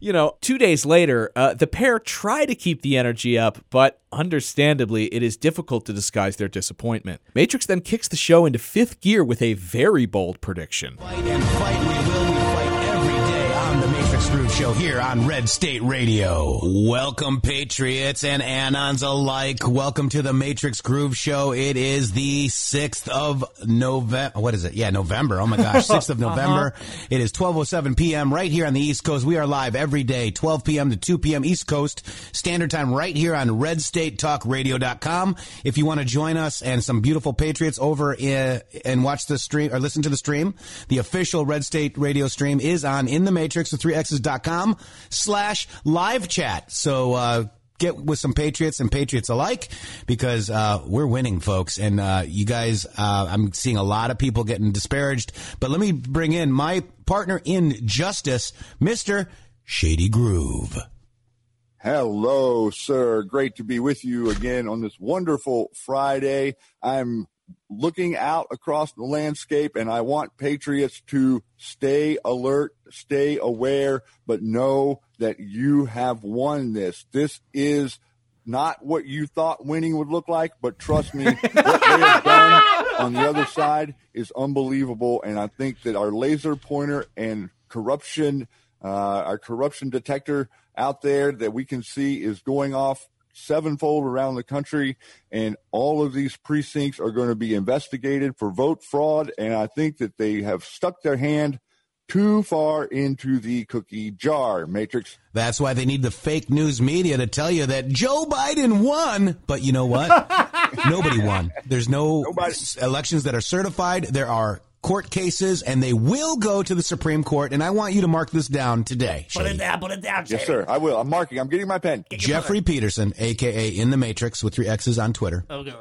2 days later, the pair try to keep the energy up, but understandably, it is difficult to disguise their disappointment. Matrix then kicks the show into fifth gear with a very bold prediction. Fight and fight, we will, we fight every day on the Matrix Groove Show here on Red State Radio. Welcome, Patriots and Anons alike. Welcome to the Matrix Groove Show. It is the 6th of November. What is it? Yeah, November. Oh, my gosh. 6th of November. Uh-huh. It is 12:07 p.m. right here on the East Coast. We are live every day, 12 p.m. to 2 p.m. East Coast Standard Time right here on RedStateTalkRadio.com. If you want to join us and some beautiful Patriots over and watch the stream or listen to the stream, the official Red State Radio stream is on In the Matrix with 3xs.com/live chat. So get with some Patriots and Patriots alike, because we're winning, folks. And you guys, I'm seeing a lot of people getting disparaged. But let me bring in my partner in justice, Mr. Shady Groove. Hello, sir. Great to be with you again on this wonderful Friday. I'm looking out across the landscape, and I want Patriots to stay alert, stay aware, but know that you have won this. This is not what you thought winning would look like, but trust me, what they have done on the other side is unbelievable, and I think that our laser pointer and corruption, our corruption detector out there that we can see is going off sevenfold around the country, and all of these precincts are going to be investigated for vote fraud. And I think that they have stuck their hand too far into the cookie jar, Matrix. That's why they need the fake news media to tell you that Joe Biden won. But you know what? Nobody won. There's no elections that are certified. There are court cases, and they will go to the Supreme Court, and I want you to mark this down today. Put it down, Shady. Yes, sir, I will. I'm marking. I'm getting my pen. Jeffrey Peterson, a.k.a. In the Matrix with 3xs on Twitter. Okay.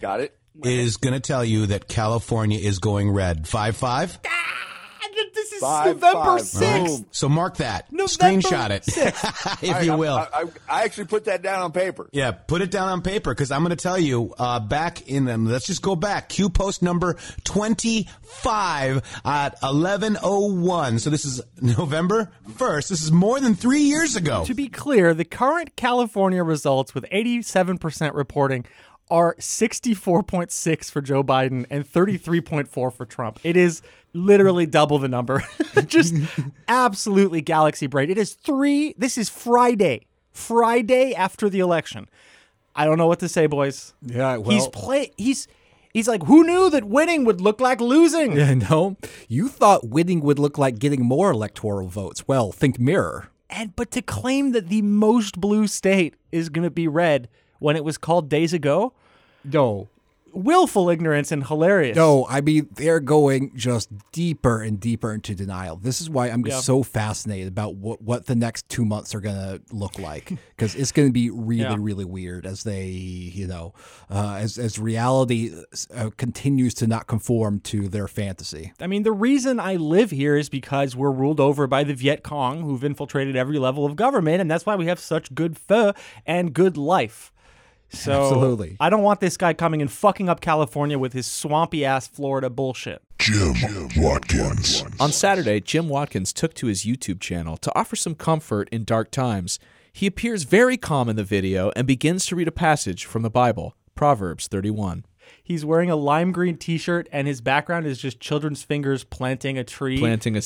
Got it. Is going to tell you that California is going red. 5-5. This is November 6th. So mark that. Screenshot it, if you will. I actually put that down on paper. Yeah, put it down on paper, because I'm going to tell you back in them. Let's just go back. Q post number 25 at 11:01. So this is November 1st. This is more than 3 years ago. To be clear, the current California results with 87% reporting are 64.6 for Joe Biden and 33.4 for Trump. It is literally double the number. Just absolutely galaxy brain. It is this is Friday after the election. I don't know what to say, boys. Yeah, well. He's like, who knew that winning would look like losing? Yeah, no, you thought winning would look like getting more electoral votes. Well, think mirror. But to claim that the most blue state is going to be red when it was called days ago? No. Willful ignorance and hilarious. No, I mean, they're going just deeper and deeper into denial. This is why I'm so fascinated about what the next 2 months are going to look like, because it's going to be really, really weird as they, as reality continues to not conform to their fantasy. I mean, the reason I live here is because we're ruled over by the Viet Cong, who've infiltrated every level of government, and that's why we have such good pho and good life. So absolutely. I don't want this guy coming and fucking up California with his swampy-ass Florida bullshit. Jim Watkins. On Saturday, Jim Watkins took to his YouTube channel to offer some comfort in dark times. He appears very calm in the video and begins to read a passage from the Bible, Proverbs 31. He's wearing a lime green T-shirt, and his background is just children's fingers planting a tree. Planting. And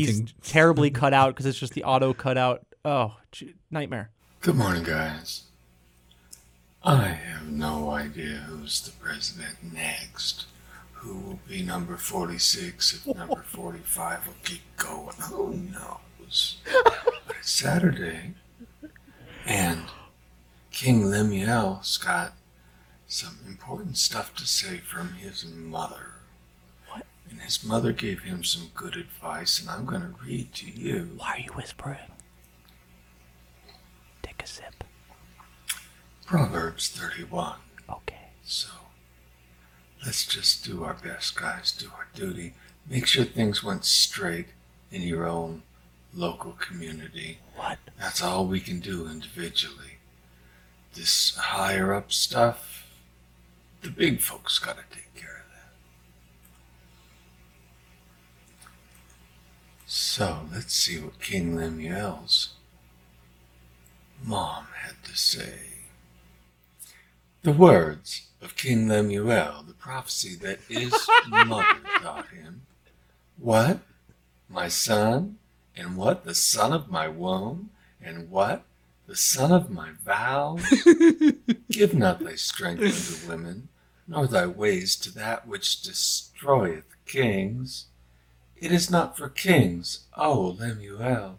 he's terribly cut out because it's just the auto cutout. Oh, nightmare. Good morning, guys. I have no idea who's the president next, Who will be number 46 if number 45 will keep going? Who knows? But it's Saturday, and King Lemuel's got some important stuff to say from his mother. What? And his mother gave him some good advice, and I'm going to read to you. Why are you whispering? Take a sip. Proverbs 31. Okay. So, let's just do our best, guys. Do our duty. Make sure things went straight in your own local community. What? That's all we can do individually. This higher-up stuff, the big folks got to take care of that. So, let's see what King Lemuel's mom had to say. The words of King Lemuel, the prophecy that his mother taught him. What, my son, and what, the son of my womb, and what, the son of my vows? Give not thy strength unto women, nor thy ways to that which destroyeth kings. It is not for kings, O Lemuel.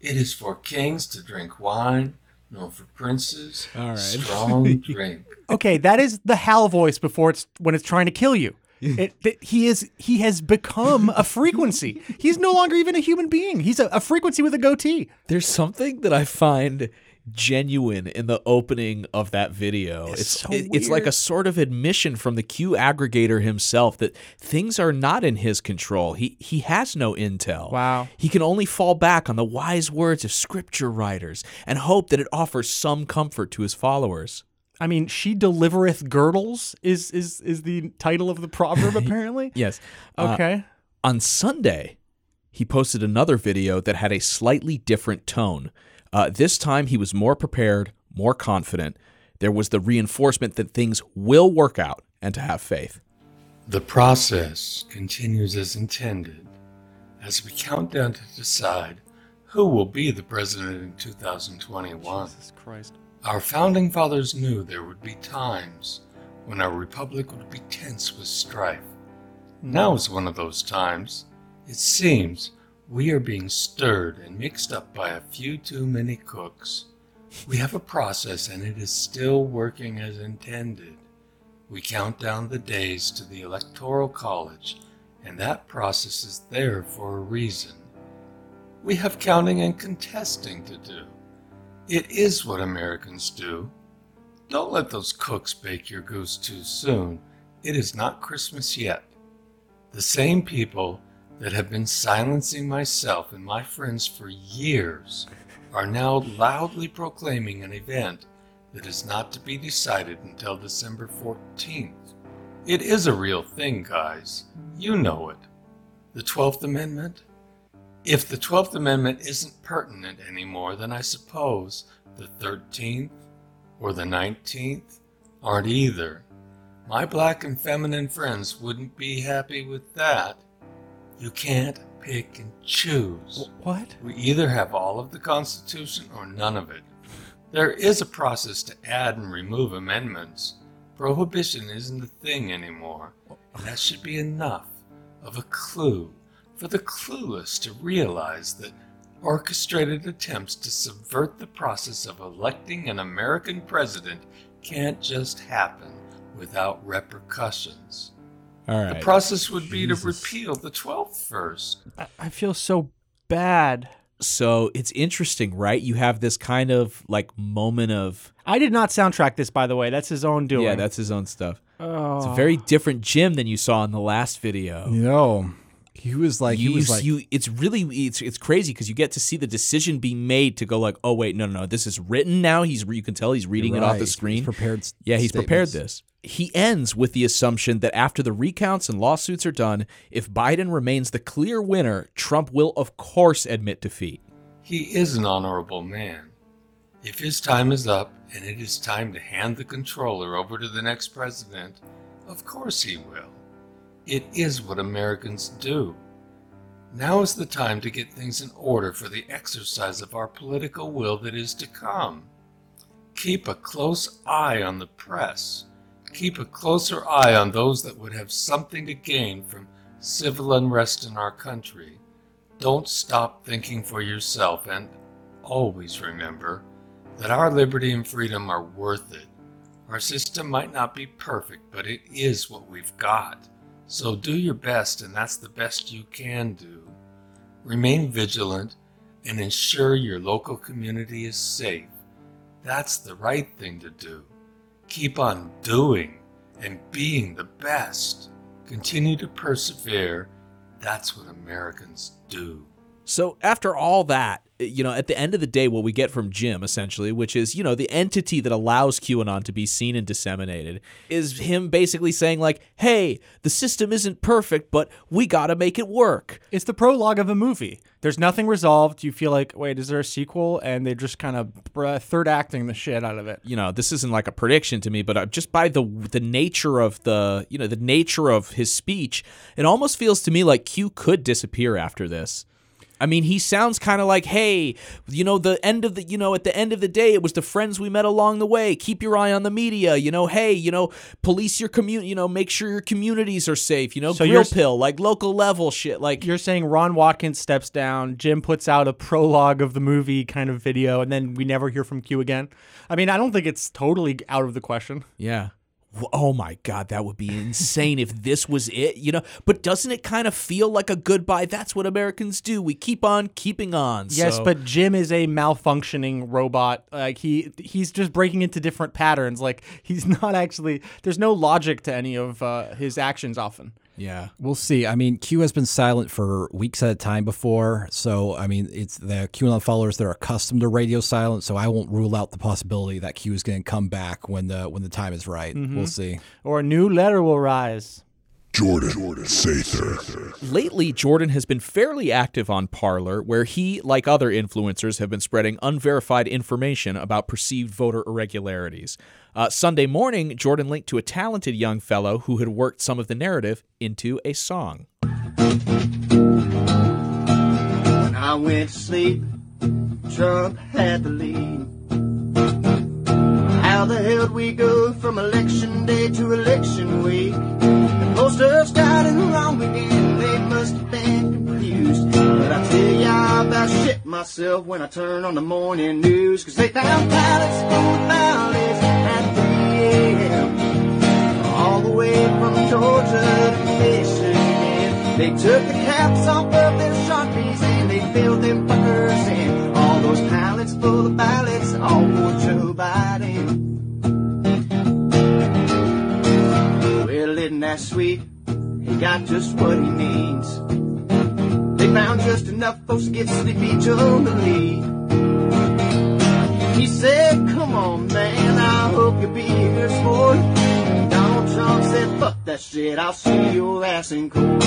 It is for kings to drink wine, no, for princes, all right. Strong drink. Okay, that is the Hal voice before it's when it's trying to kill you. He has become a frequency. He's no longer even a human being. He's a frequency with a goatee. There's something that I find genuine in the opening of that video. It's like a sort of admission from the Q aggregator himself that things are not in his control. He has no intel. Wow. He can only fall back on the wise words of scripture writers and hope that it offers some comfort to his followers. I mean, she delivereth girdles is the title of the proverb, apparently. Yes. Okay. On Sunday, he posted another video that had a slightly different tone. This time, he was more prepared, more confident. There was the reinforcement that things will work out and to have faith. The process continues as intended as we count down to decide who will be the president in 2021. Jesus Christ. Our founding fathers knew there would be times when our republic would be tense with strife. Now is one of those times. It seems we are being stirred and mixed up by a few too many cooks. We have a process and it is still working as intended. We count down the days to the Electoral College, and that process is there for a reason. We have counting and contesting to do. It is what Americans do. Don't let those cooks bake your goose too soon. It is not Christmas yet. The same people that have been silencing myself and my friends for years are now loudly proclaiming an event that is not to be decided until December 14th. It is a real thing, guys. You know it. The 12th Amendment? If the 12th Amendment isn't pertinent anymore, then I suppose the 13th or the 19th aren't either. My black and feminine friends wouldn't be happy with that. You can't pick and choose. What? We either have all of the Constitution or none of it. There is a process to add and remove amendments. Prohibition isn't a thing anymore. And that should be enough of a clue for the clueless to realize that orchestrated attempts to subvert the process of electing an American president can't just happen without repercussions. All right. The process would be to repeal the 12th first. I feel so bad. So it's interesting, right? You have this kind of like moment of... I did not soundtrack this, by the way. That's his own doing. Yeah, that's his own stuff. Oh. It's a very different Jim than you saw in the last video. No. It's crazy because you get to see the decision be made to go like, oh, wait, no. This is written now. You can tell he's reading it off the screen. He's prepared prepared this. He ends with the assumption that after the recounts and lawsuits are done, if Biden remains the clear winner, Trump will, of course, admit defeat. He is an honorable man. If his time is up and it is time to hand the controller over to the next president, of course he will. It is what Americans do. Now is the time to get things in order for the exercise of our political will that is to come. Keep a close eye on the press. keep a closer eye on those that would have something to gain from civil unrest in our country. Don't stop thinking for yourself, and always remember that our liberty and freedom are worth it. Our system might not be perfect, but it is what we've got. So do your best, and that's the best you can do. Remain vigilant and ensure your local community is safe. That's the right thing to do. Keep on doing and being the best. Continue to persevere. That's what Americans do. So after all that, you know, at the end of the day, what we get from Jim, essentially, which is, you know, the entity that allows QAnon to be seen and disseminated, is him basically saying, like, hey, the system isn't perfect, but we got to make it work. It's the prologue of a movie. There's nothing resolved. You feel like, wait, is there a sequel? And they're just kind of third acting the shit out of it. You know, this isn't like a prediction to me, but just by the nature of the, you know, the nature of his speech, it almost feels to me like Q could disappear after this. I mean, he sounds kind of like, hey, you know, at the end of the day, it was the friends we met along the way. Keep your eye on the media, you know, hey, you know, police your community, you know, make sure your communities are safe, you know, so grill pill, like local level shit. Like you're saying Ron Watkins steps down, Jim puts out a prologue of the movie kind of video, and then we never hear from Q again. I mean, I don't think it's totally out of the question. Yeah. Oh my God, that would be insane if this was it, you know? But doesn't it kind of feel like a goodbye? That's what Americans do. We keep on keeping on. Yes, so. But Jim is a malfunctioning robot. Like he's just breaking into different patterns. Like he's not actually, there's no logic to any of his actions often. Yeah, we'll see. I mean, Q has been silent for weeks at a time before. So, I mean, it's the QAnon followers that are accustomed to radio silence. So I won't rule out the possibility that Q is going to come back when the time is right. Mm-hmm. We'll see. Or a new letter will rise. Jordan Sather. Lately, Jordan has been fairly active on Parler, where he, like other influencers, have been spreading unverified information about perceived voter irregularities. Sunday morning, Jordan linked to a talented young fellow who had worked some of the narrative into a song. When I went to sleep, Trump had the lead. How the hell do we go from election day to election week? Posters started wrong again, they must have been confused. But I tell y'all about shit myself when I turn on the morning news. Cause they found ballots, old ballots at 3 a.m. all the way from Georgia to Michigan. They took the caps off of their Sharpies and they filled them fuckers in. All those pallets full of ballots, all for Joe Biden. That sweet, he got just what he needs. They found just enough folks to get Sleepy Joe the lead. He said, come on, man, I hope you'll be here this morning. Donald Trump said, fuck that shit, I'll see your ass in court.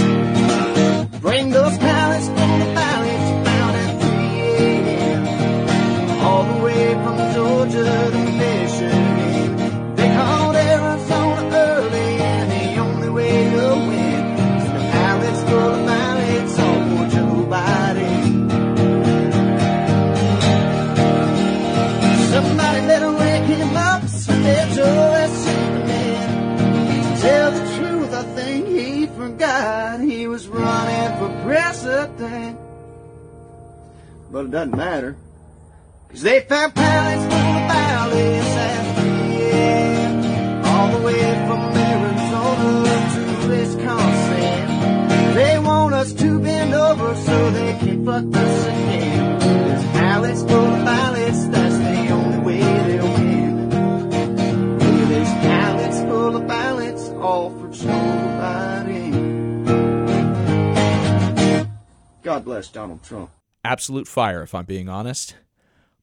Bring those pallets from the ballots about at 3 a.m. all the way from Georgia to Michigan. They called Arizona early. Somebody better wake him up, let Joe S. in. Tell the truth, I think he forgot he was running for president. But it doesn't matter, cause they found pallets full of ballots after the all the way from Arizona to Wisconsin. They want us to bend over so they can fuck us again. There's pallets full of ballots, that's the only way they'll win. There's pallets full of ballots, all for Joe Biden. God bless Donald Trump. Absolute fire, if I'm being honest.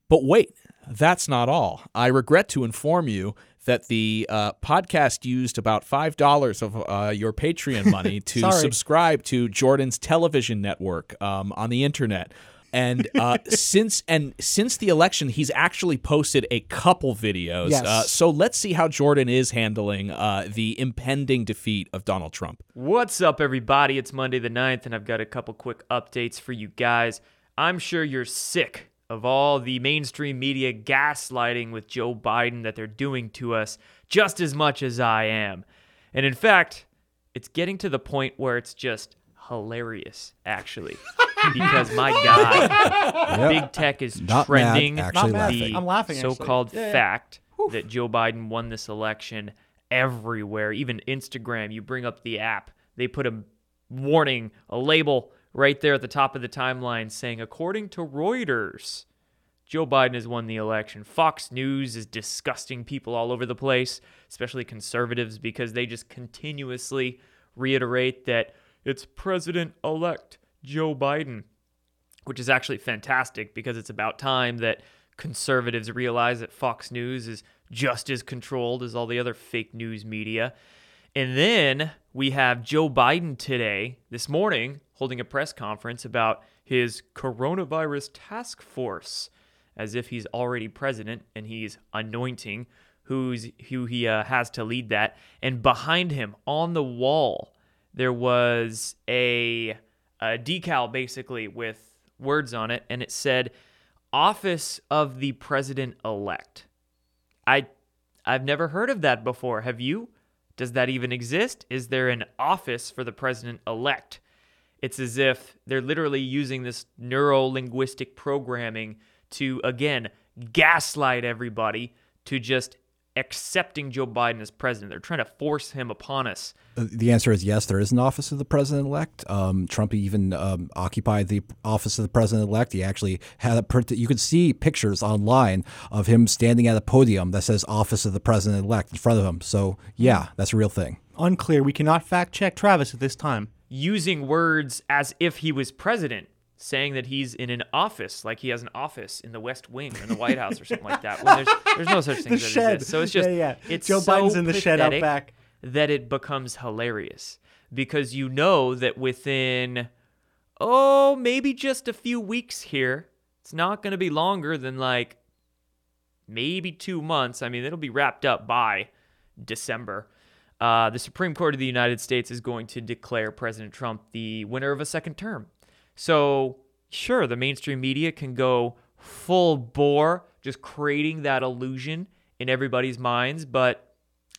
But wait, that's not all. I regret to inform you that the podcast used about $5 of your Patreon money to subscribe to Jordan's television network on the internet. And since the election, he's actually posted a couple videos. Yes. So let's see how Jordan is handling the impending defeat of Donald Trump. What's up, everybody? It's Monday the 9th, and I've got a couple quick updates for you guys. I'm sure you're sick of all the mainstream media gaslighting with Joe Biden that they're doing to us just as much as I am. And in fact, it's getting to the point where it's just hilarious, actually. Because, my God, big tech is trending the so-called fact that Joe Biden won this election everywhere. Even Instagram, you bring up the app, they put a warning, a label right there at the top of the timeline saying, according to Reuters, Joe Biden has won the election. Fox News is disgusting people all over the place, especially conservatives, because they just continuously reiterate that it's President-elect Joe Biden, which is actually fantastic because it's about time that conservatives realize that Fox News is just as controlled as all the other fake news media. And then we have Joe Biden today, this morning, holding a press conference about his coronavirus task force, as if he's already president and he's anointing who he has to lead that. And behind him on the wall, there was a decal, basically, with words on it, and it said, Office of the President-Elect. I've never heard of that before. Have you? Does that even exist? Is there an office for the President-Elect? It's as if they're literally using this neuro-linguistic programming to, again, gaslight everybody to just accepting Joe Biden as president. They're trying to force him upon us. The answer is yes, there is an office of the president-elect. Trump even occupied the office of the president-elect. He actually had you could see pictures online of him standing at a podium that says office of the president-elect in front of him. So yeah, that's a real thing. Unclear. We cannot fact check Travis at this time. Using words as if he was president, saying that he's in an office, like he has an office in the West Wing or in the White House or something like that. When there's no such thing as that exists. So it's just, it's Joe Biden's in the shed out back, that it becomes hilarious because you know that within, maybe just a few weeks here, it's not going to be longer than like maybe 2 months. I mean, it'll be wrapped up by December. The Supreme Court of the United States is going to declare President Trump the winner of a second term. So, sure, the mainstream media can go full bore, just creating that illusion in everybody's minds, but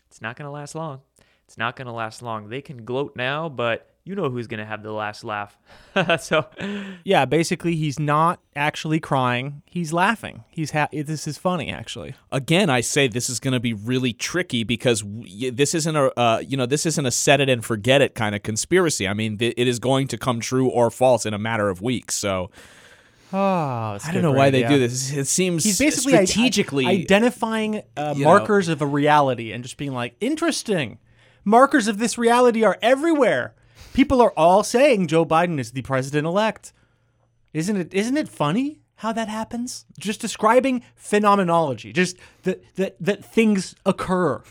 it's not going to last long. It's not going to last long. They can gloat now, but you know who's going to have the last laugh. So, yeah, basically, he's not actually crying. He's laughing. This is funny, actually. Again, I say this is going to be really tricky because this isn't a set it and forget it kind of conspiracy. I mean, it is going to come true or false in a matter of weeks. So, I don't know why they do this. It seems he's basically strategically identifying markers of a reality and just being like, interesting. Markers of this reality are everywhere. People are all saying Joe Biden is the president-elect. Isn't it funny how that happens? Just describing phenomenology, just that things occur.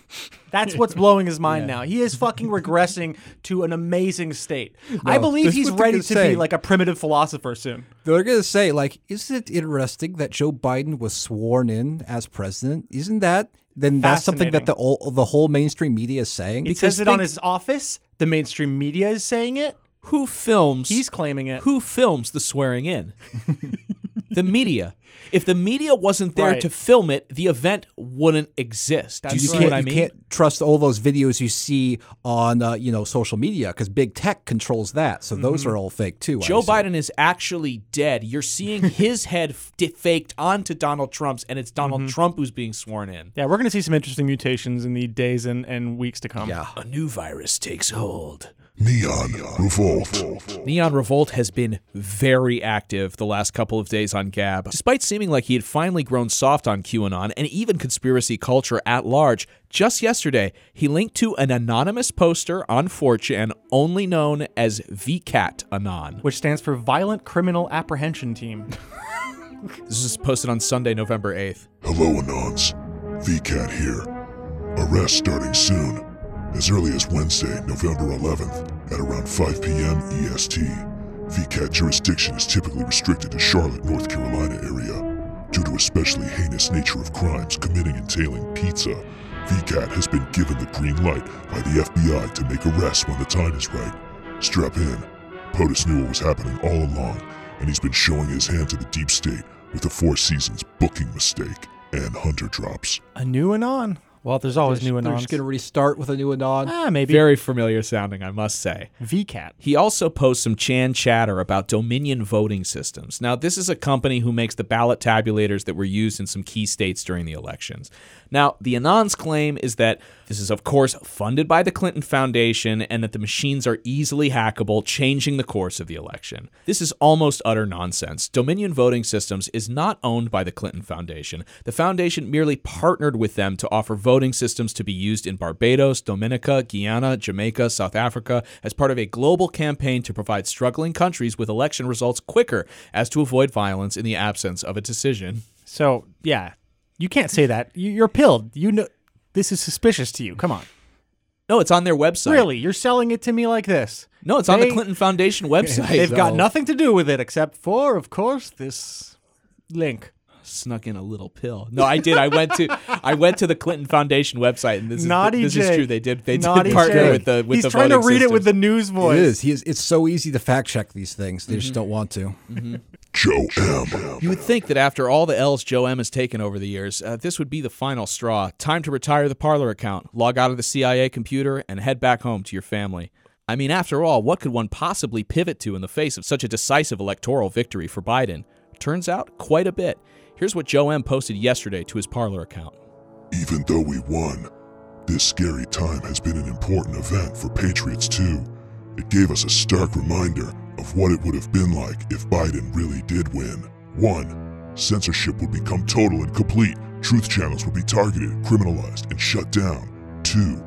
That's what's blowing his mind now. He is fucking regressing to an amazing state. No, I believe he's ready to be like a primitive philosopher soon. They're going to say, like, isn't it interesting that Joe Biden was sworn in as president? Isn't that... Then that's something that the whole mainstream media is saying. It says it on his office. The mainstream media is saying it. Who films? He's claiming it. Who films the swearing in? The media. If the media wasn't there to film it, the event wouldn't exist. That's you what I mean? You can't trust all those videos you see on social media because big tech controls that. So those are all fake too. Joe Biden is actually dead. You're seeing his head faked onto Donald Trump's, and it's Donald Trump who's being sworn in. Yeah, we're going to see some interesting mutations in the days and weeks to come. Yeah, a new virus takes hold. Neon Revolt. Neon Revolt has been very active the last couple of days on Gab. Despite seeming like he had finally grown soft on QAnon and even conspiracy culture at large, just yesterday, he linked to an anonymous poster on 4chan only known as VCAT Anon. Which stands for Violent Criminal Apprehension Team. This is posted on Sunday, November 8th. Hello, Anons. VCAT here. Arrest starting soon. As early as Wednesday, November 11th, at around 5 p.m. EST, VCAT jurisdiction is typically restricted to Charlotte, North Carolina area. Due to especially heinous nature of crimes committing entailing pizza, VCAT has been given the green light by the FBI to make arrests when the time is right. Strap in. POTUS knew what was happening all along, and he's been showing his hand to the deep state with the Four Seasons booking mistake and Hunter drops. A new Anon. Well, there's always new Anon. We're just going to restart with a new Anon. Ah, maybe. Very familiar sounding, I must say. VCAT. He also posts some Chan chatter about Dominion Voting Systems. Now, this is a company who makes the ballot tabulators that were used in some key states during the elections. Now, the Anon's claim is that this is, of course, funded by the Clinton Foundation and that the machines are easily hackable, changing the course of the election. This is almost utter nonsense. Dominion Voting Systems is not owned by the Clinton Foundation. The foundation merely partnered with them to offer voting systems to be used in Barbados, Dominica, Guyana, Jamaica, South Africa as part of a global campaign to provide struggling countries with election results quicker as to avoid violence in the absence of a decision. So, yeah, you can't say that. You're pilled. You know, this is suspicious to you. Come on. No, it's on their website. Really? You're selling it to me like this? No, it's on the Clinton Foundation website. They've got nothing to do with it except for, of course, this link. Snuck in a little pill. No, I did. I went to the Clinton Foundation website, and this is true. They did partner with the voting systems. He's trying to read it with the news voice. It is. It's so easy to fact check these things. They just don't want to. Mm-hmm. Joe M. You would think that after all the L's Joe M has taken over the years, this would be the final straw. Time to retire the Parler account, log out of the CIA computer, and head back home to your family. I mean, after all, what could one possibly pivot to in the face of such a decisive electoral victory for Biden? Turns out, quite a bit. Here's what Joe M posted yesterday to his Parler account. Even though we won, this scary time has been an important event for Patriots too. It gave us a stark reminder of what it would have been like if Biden really did win. 1. Censorship would become total and complete. Truth channels would be targeted, criminalized, and shut down. 2.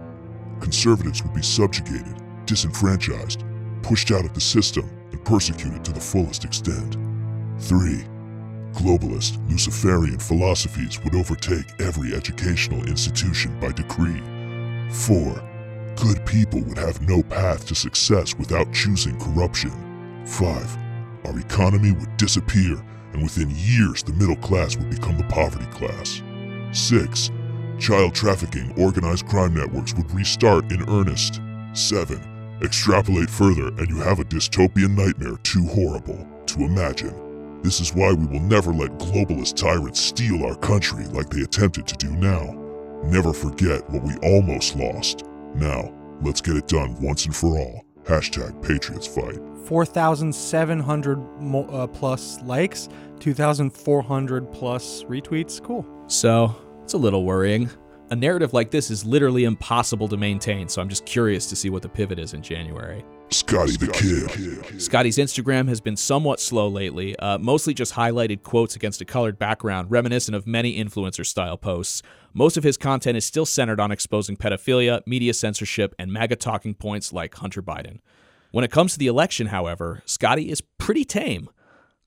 Conservatives would be subjugated, disenfranchised, pushed out of the system, and persecuted to the fullest extent. 3. Globalist, Luciferian philosophies would overtake every educational institution by decree. 4. Good people would have no path to success without choosing corruption. 5. Our economy would disappear, and within years the middle class would become the poverty class. 6. Child trafficking, organized crime networks would restart in earnest. 7. Extrapolate further, and you have a dystopian nightmare too horrible to imagine. This is why we will never let globalist tyrants steal our country like they attempted to do now. Never forget what we almost lost. Now, let's get it done once and for all. # Patriots Fight. 4,700 plus likes, 2,400 plus retweets. Cool. So, it's a little worrying. A narrative like this is literally impossible to maintain, so I'm just curious to see what the pivot is in January. Scotty the Kid. Scotty's Instagram has been somewhat slow lately, mostly just highlighted quotes against a colored background, reminiscent of many influencer-style posts. Most of his content is still centered on exposing pedophilia, media censorship, and MAGA talking points like Hunter Biden. When it comes to the election, however, Scotty is pretty tame.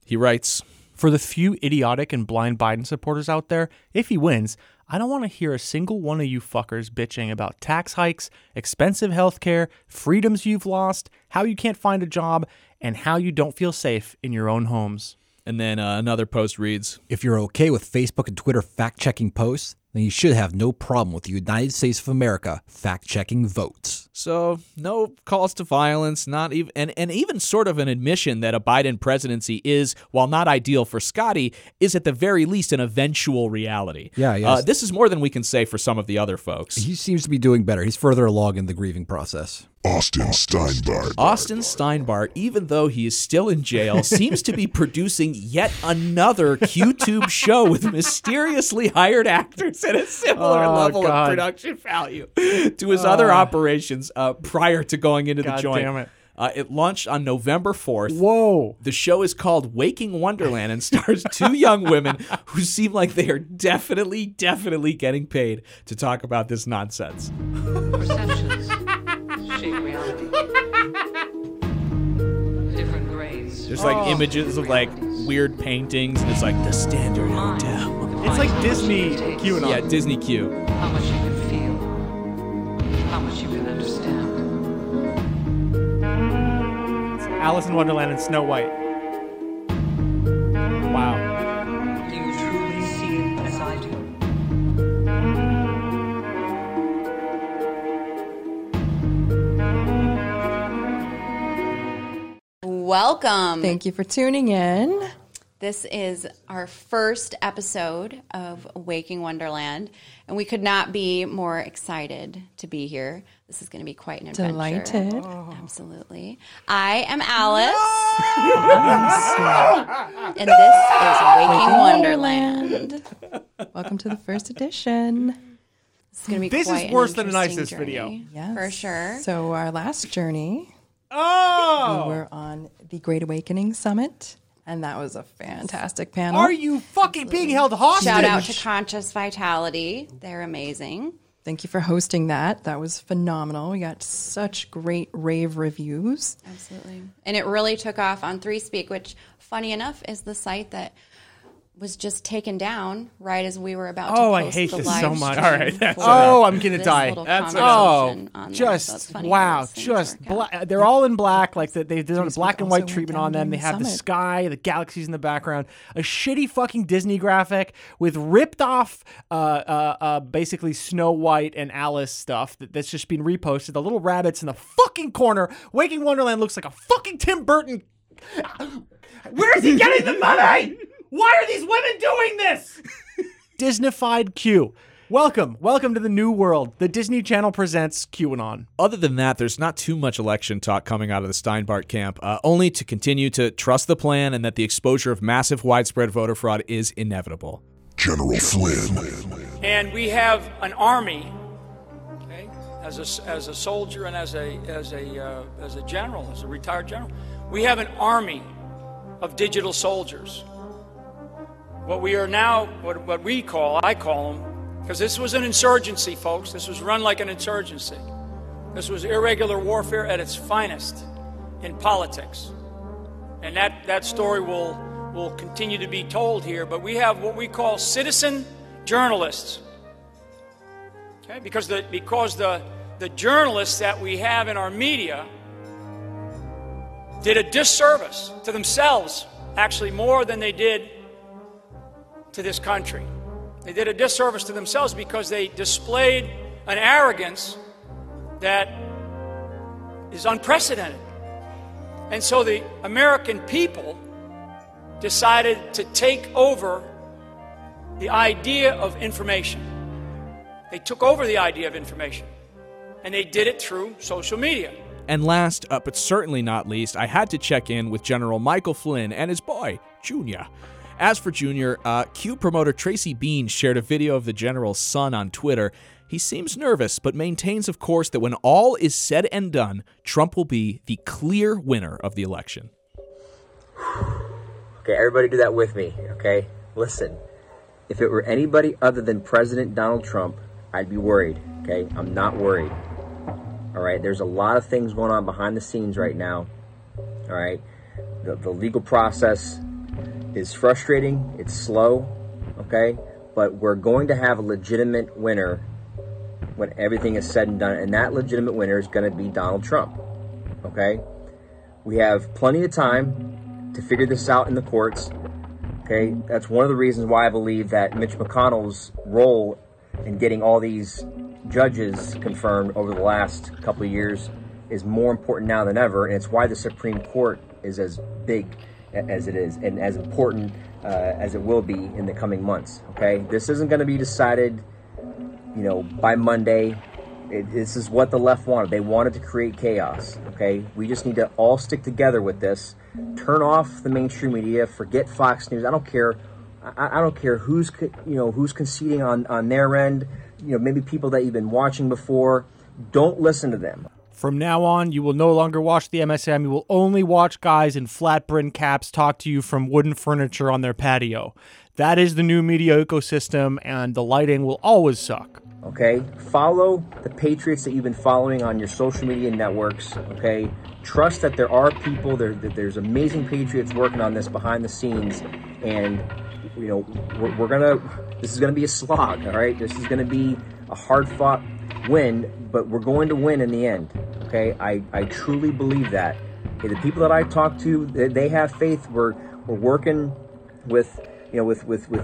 He writes, "For the few idiotic and blind Biden supporters out there, if he wins, I don't want to hear a single one of you fuckers bitching about tax hikes, expensive healthcare, freedoms you've lost, how you can't find a job, and how you don't feel safe in your own homes." And then another post reads, "If you're okay with Facebook and Twitter fact-checking posts, then you should have no problem with the United States of America fact-checking votes." So no calls to violence, not even, and even sort of an admission that a Biden presidency is, while not ideal for Scotty, is at the very least an eventual reality. Yeah, yes. This is more than we can say for some of the other folks. He seems to be doing better. He's further along in the grieving process. Austin Steinbart, even though he is still in jail, seems to be producing yet another QTube show with mysteriously hired actors at a similar level of production value to his other operations prior to going into the joint. Damn it. It launched on November 4th. Whoa. The show is called Waking Wonderland and stars two young women who seem like they are definitely getting paid to talk about this nonsense. Perceptions shape reality. Different grades. There's like images of like weird paintings, and it's like the Standard Hotel. It's like Disney QAnon. Yeah, Disney Q. How much you can feel. How much you can understand. Alice in Wonderland and Snow White. Wow. Do you truly see it as I do? Welcome. Thank you for tuning in. This is our first episode of Waking Wonderland, and we could not be more excited to be here. This is going to be quite an adventure. Delighted. Oh. Absolutely. I am Alice. No! And this is Waking Wonderland. Welcome to the first edition. It's going to be quite is worse than an ISIS journey. Video. Yes. For sure. So our last journey, we were on the Great Awakening Summit, and that was a fantastic panel. Are you fucking being held hostage? Shout out to Conscious Vitality. They're amazing. Thank you for hosting that. That was phenomenal. We got such great rave reviews. Absolutely. And it really took off on 3Speak, which, funny enough, is the site that was just taken down right as we were about to post. I hate the this so much. All right. I'm going to die. That's they're all in black. Like they've done a black and white treatment on them. They have the sky, the galaxies in the background, a shitty fucking Disney graphic with ripped off basically Snow White and Alice stuff that's just been reposted. The little rabbits in the fucking corner. Waking Wonderland looks like a fucking Tim Burton. Where is he getting the money? Why are these women doing this? Disneyfied Q. Welcome to the new world. The Disney Channel presents QAnon. Other than that, there's not too much election talk coming out of the Steinbart camp, only to continue to trust the plan and that the exposure of massive widespread voter fraud is inevitable. General Flynn. And we have an army, okay, as a soldier and as a general, as a retired general. We have an army of digital soldiers. What we are now, I call them, because this was an insurgency, folks. This was run like an insurgency. This was irregular warfare at its finest in politics. And that story will continue to be told here. But we have what we call citizen journalists. Okay? Because the journalists that we have in our media did a disservice to themselves, actually more than they did to this country. They did a disservice to themselves because they displayed an arrogance that is unprecedented. And so the American people decided to take over the idea of information. They took over the idea of information, and they did it through social media. And last, but certainly not least, I had to check in with General Michael Flynn and his boy, Junior. As for Junior, Q promoter Tracy Bean shared a video of the general's son on Twitter. He seems nervous, but maintains, of course, that when all is said and done, Trump will be the clear winner of the election. Okay, everybody do that with me, okay? Listen, if it were anybody other than President Donald Trump, I'd be worried, okay? I'm not worried, all right? There's a lot of things going on behind the scenes right now, all right? The legal process is frustrating, it's slow, okay? But we're going to have a legitimate winner when everything is said and done, and that legitimate winner is going to be Donald Trump, okay? We have plenty of time to figure this out in the courts, okay? That's one of the reasons why I believe that Mitch McConnell's role in getting all these judges confirmed over the last couple of years is more important now than ever, and it's why the Supreme Court is as big as it is and as important as it will be in the coming months, okay? This isn't going to be decided, you know, by Monday. This is what the left wanted. They wanted to create chaos, okay? We just need to all stick together with this. Turn off the mainstream media. Forget Fox News. I don't care. I don't care who's conceding on their end. You know, maybe people that you've been watching before. Don't listen to them. From now on, you will no longer watch the MSM. You will only watch guys in flat brim caps talk to you from wooden furniture on their patio. That is the new media ecosystem, and the lighting will always suck. Okay? Follow the patriots that you've been following on your social media networks, okay? Trust that there are people, there's amazing patriots working on this behind the scenes, and, you know, this is going to be a slog, all right? This is going to be a hard-fought win, but we're going to win in the end. Okay, I truly believe that. Okay, the people that I talk to, they have faith. We're working with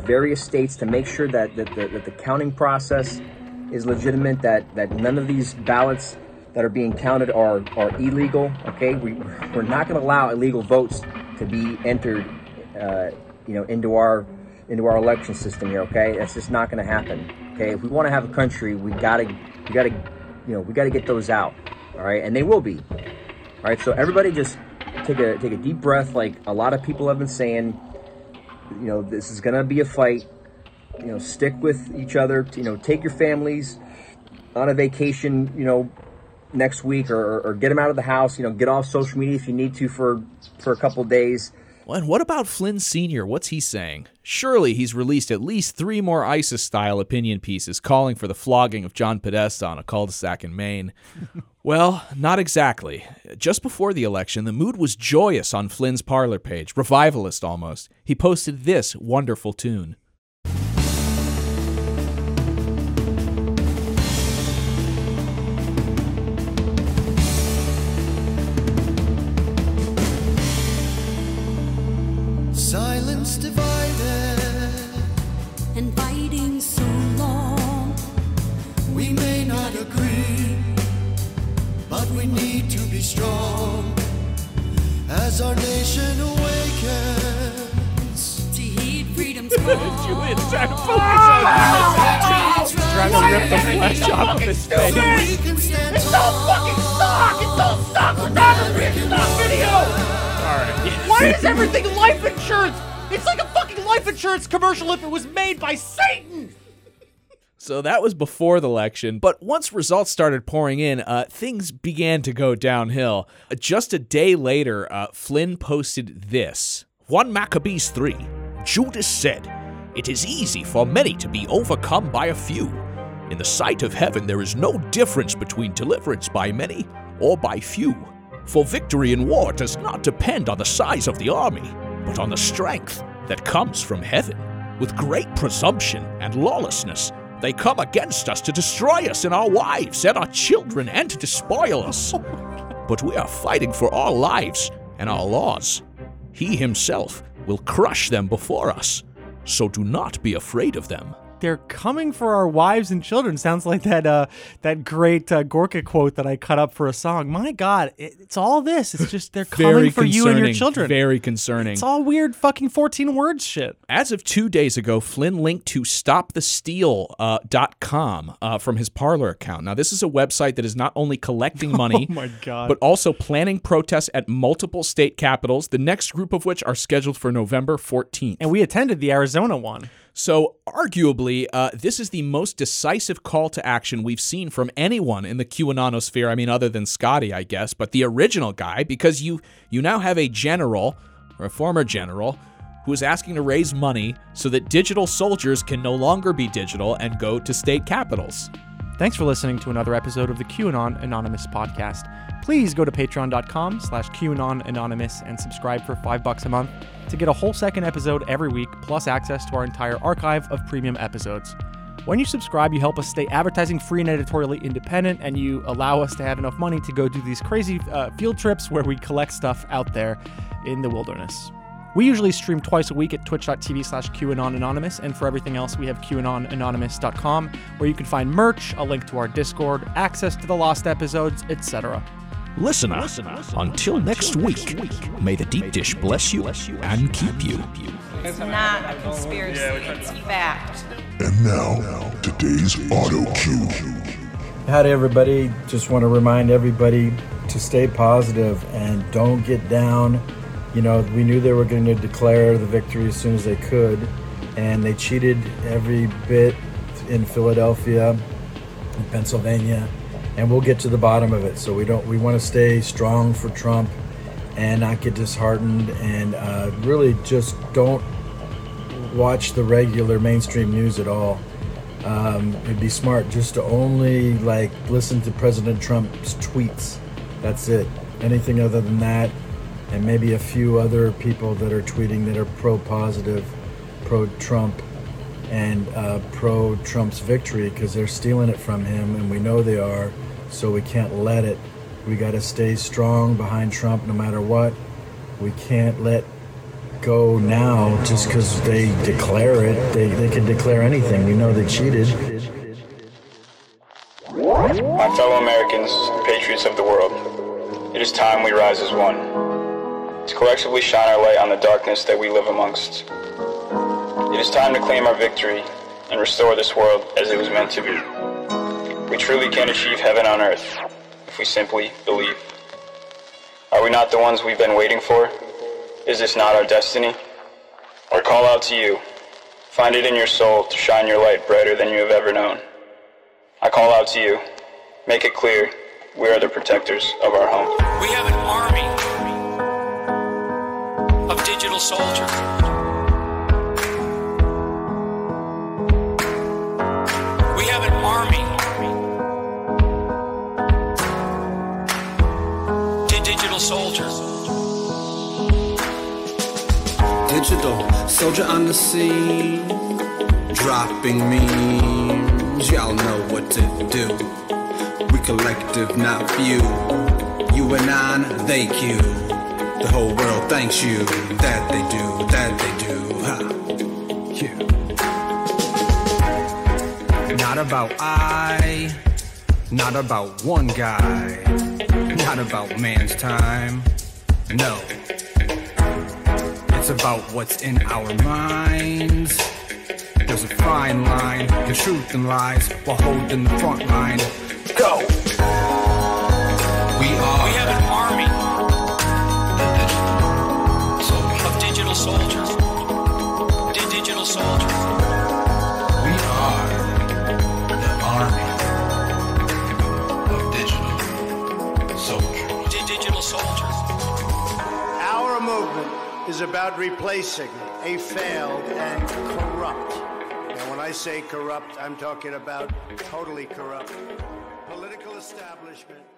various states to make sure that the counting process is legitimate. That none of these ballots that are being counted are illegal. Okay, we're not going to allow illegal votes to be entered into our election system here. Okay, that's just not going to happen. Okay, if we want to have a country, we gotta get those out. All right, and they will be. All right, so everybody just take a deep breath. Like a lot of people have been saying, this is gonna be a fight. Stick with each other. Take your families on a vacation. Next week, or get them out of the house. Get off social media if you need to for a couple of days. And what about Flynn Sr.? What's he saying? Surely he's released at least 3 more ISIS-style opinion pieces calling for the flogging of John Podesta on a cul-de-sac in Maine. Well, not exactly. Just before the election, the mood was joyous on Flynn's parlor page, revivalist almost. He posted this wonderful tune. Silence divided and fighting so long. We may not agree, but we need to be strong as our nation awakens to heed freedom's call. Julian trying to pull his own trying to rip the flesh off of his face. It's all fucking stock. It's all stock. We're not a rich stock video. Why is everything life insurance? It's like a fucking life insurance commercial if it was made by Satan! So that was before the election, but once results started pouring in, things began to go downhill. Just a day later, Flynn posted this. 1 Maccabees 3, Judas said, "It is easy for many to be overcome by a few. In the sight of heaven, there is no difference between deliverance by many or by few. For victory in war does not depend on the size of the army, but on the strength that comes from heaven. With great presumption and lawlessness, they come against us to destroy us and our wives and our children and to despoil us. But we are fighting for our lives and our laws. He himself will crush them before us, so do not be afraid of them." They're coming for our wives and children. Sounds like that great Gorka quote that I cut up for a song. My God, it's all this. It's just they're coming for you and your children. Very concerning. It's all weird fucking 14 words shit. As of 2 days ago, Flynn linked to StopTheSteal.com from his Parler account. Now, this is a website that is not only collecting money, oh my God, but also planning protests at multiple state capitals, the next group of which are scheduled for November 14th. And we attended the Arizona one. So arguably, this is the most decisive call to action we've seen from anyone in the QAnonosphere. I mean, other than Scotty, I guess, but the original guy, because you now have a general, or a former general, who is asking to raise money so that digital soldiers can no longer be digital and go to state capitals. Thanks for listening to another episode of the QAnon Anonymous podcast. Please go to patreon.com/QAnon Anonymous and subscribe for $5 a month to get a whole second episode every week, plus access to our entire archive of premium episodes. When you subscribe, you help us stay advertising free and editorially independent, and you allow us to have enough money to go do these crazy field trips where we collect stuff out there in the wilderness. We usually stream twice a week at twitch.tv/QAnon Anonymous, and for everything else, we have QAnonAnonymous.com, where you can find merch, a link to our Discord, access to the lost episodes, etc. Listener, until next week, may the deep dish bless you and keep you. It's not a conspiracy, it's fact. And now, today's auto cue. Howdy, everybody. Just want to remind everybody to stay positive and don't get down. We knew they were going to declare the victory as soon as they could, and they cheated every bit in Philadelphia, in Pennsylvania, and we'll get to the bottom of it. So we want to stay strong for Trump and not get disheartened, and really just don't watch the regular mainstream news at all. It'd be smart just to only listen to President Trump's tweets. That's it. Anything other than that, and maybe a few other people that are tweeting that are pro-positive, pro-Trump, and pro-Trump's victory, because they're stealing it from him, and we know they are, so we can't let it. We got to stay strong behind Trump no matter what. We can't let go now just because they declare it. They can declare anything. We know they cheated. My fellow Americans, patriots of the world, it is time we rise as one. to collectively shine our light on the darkness that we live amongst. It is time to claim our victory and restore this world as it was meant to be. We truly can achieve heaven on earth if we simply believe. Are we not the ones we've been waiting for? Is this not our destiny? Our call out to you. Find it in your soul to shine your light brighter than you have ever known. I call out to you. Make it clear, we are the protectors of our home. We have an army of digital soldiers. We have an army of digital soldiers. Digital soldier on the scene, dropping memes. Y'all know what to do. We collective, not few. You and I, they cue. The whole world thanks you. That they do, that they do. Yeah. Not about I, not about one guy, not about man's time. No. It's about what's in our minds. There's a fine line, the truth and lies, while holding the front line. Go! We have an army of digital soldiers. Digital soldiers. We are the army of digital soldiers. Digital soldiers. Our movement is about replacing a failed and corrupt. And when I say corrupt, I'm talking about totally corrupt political establishment.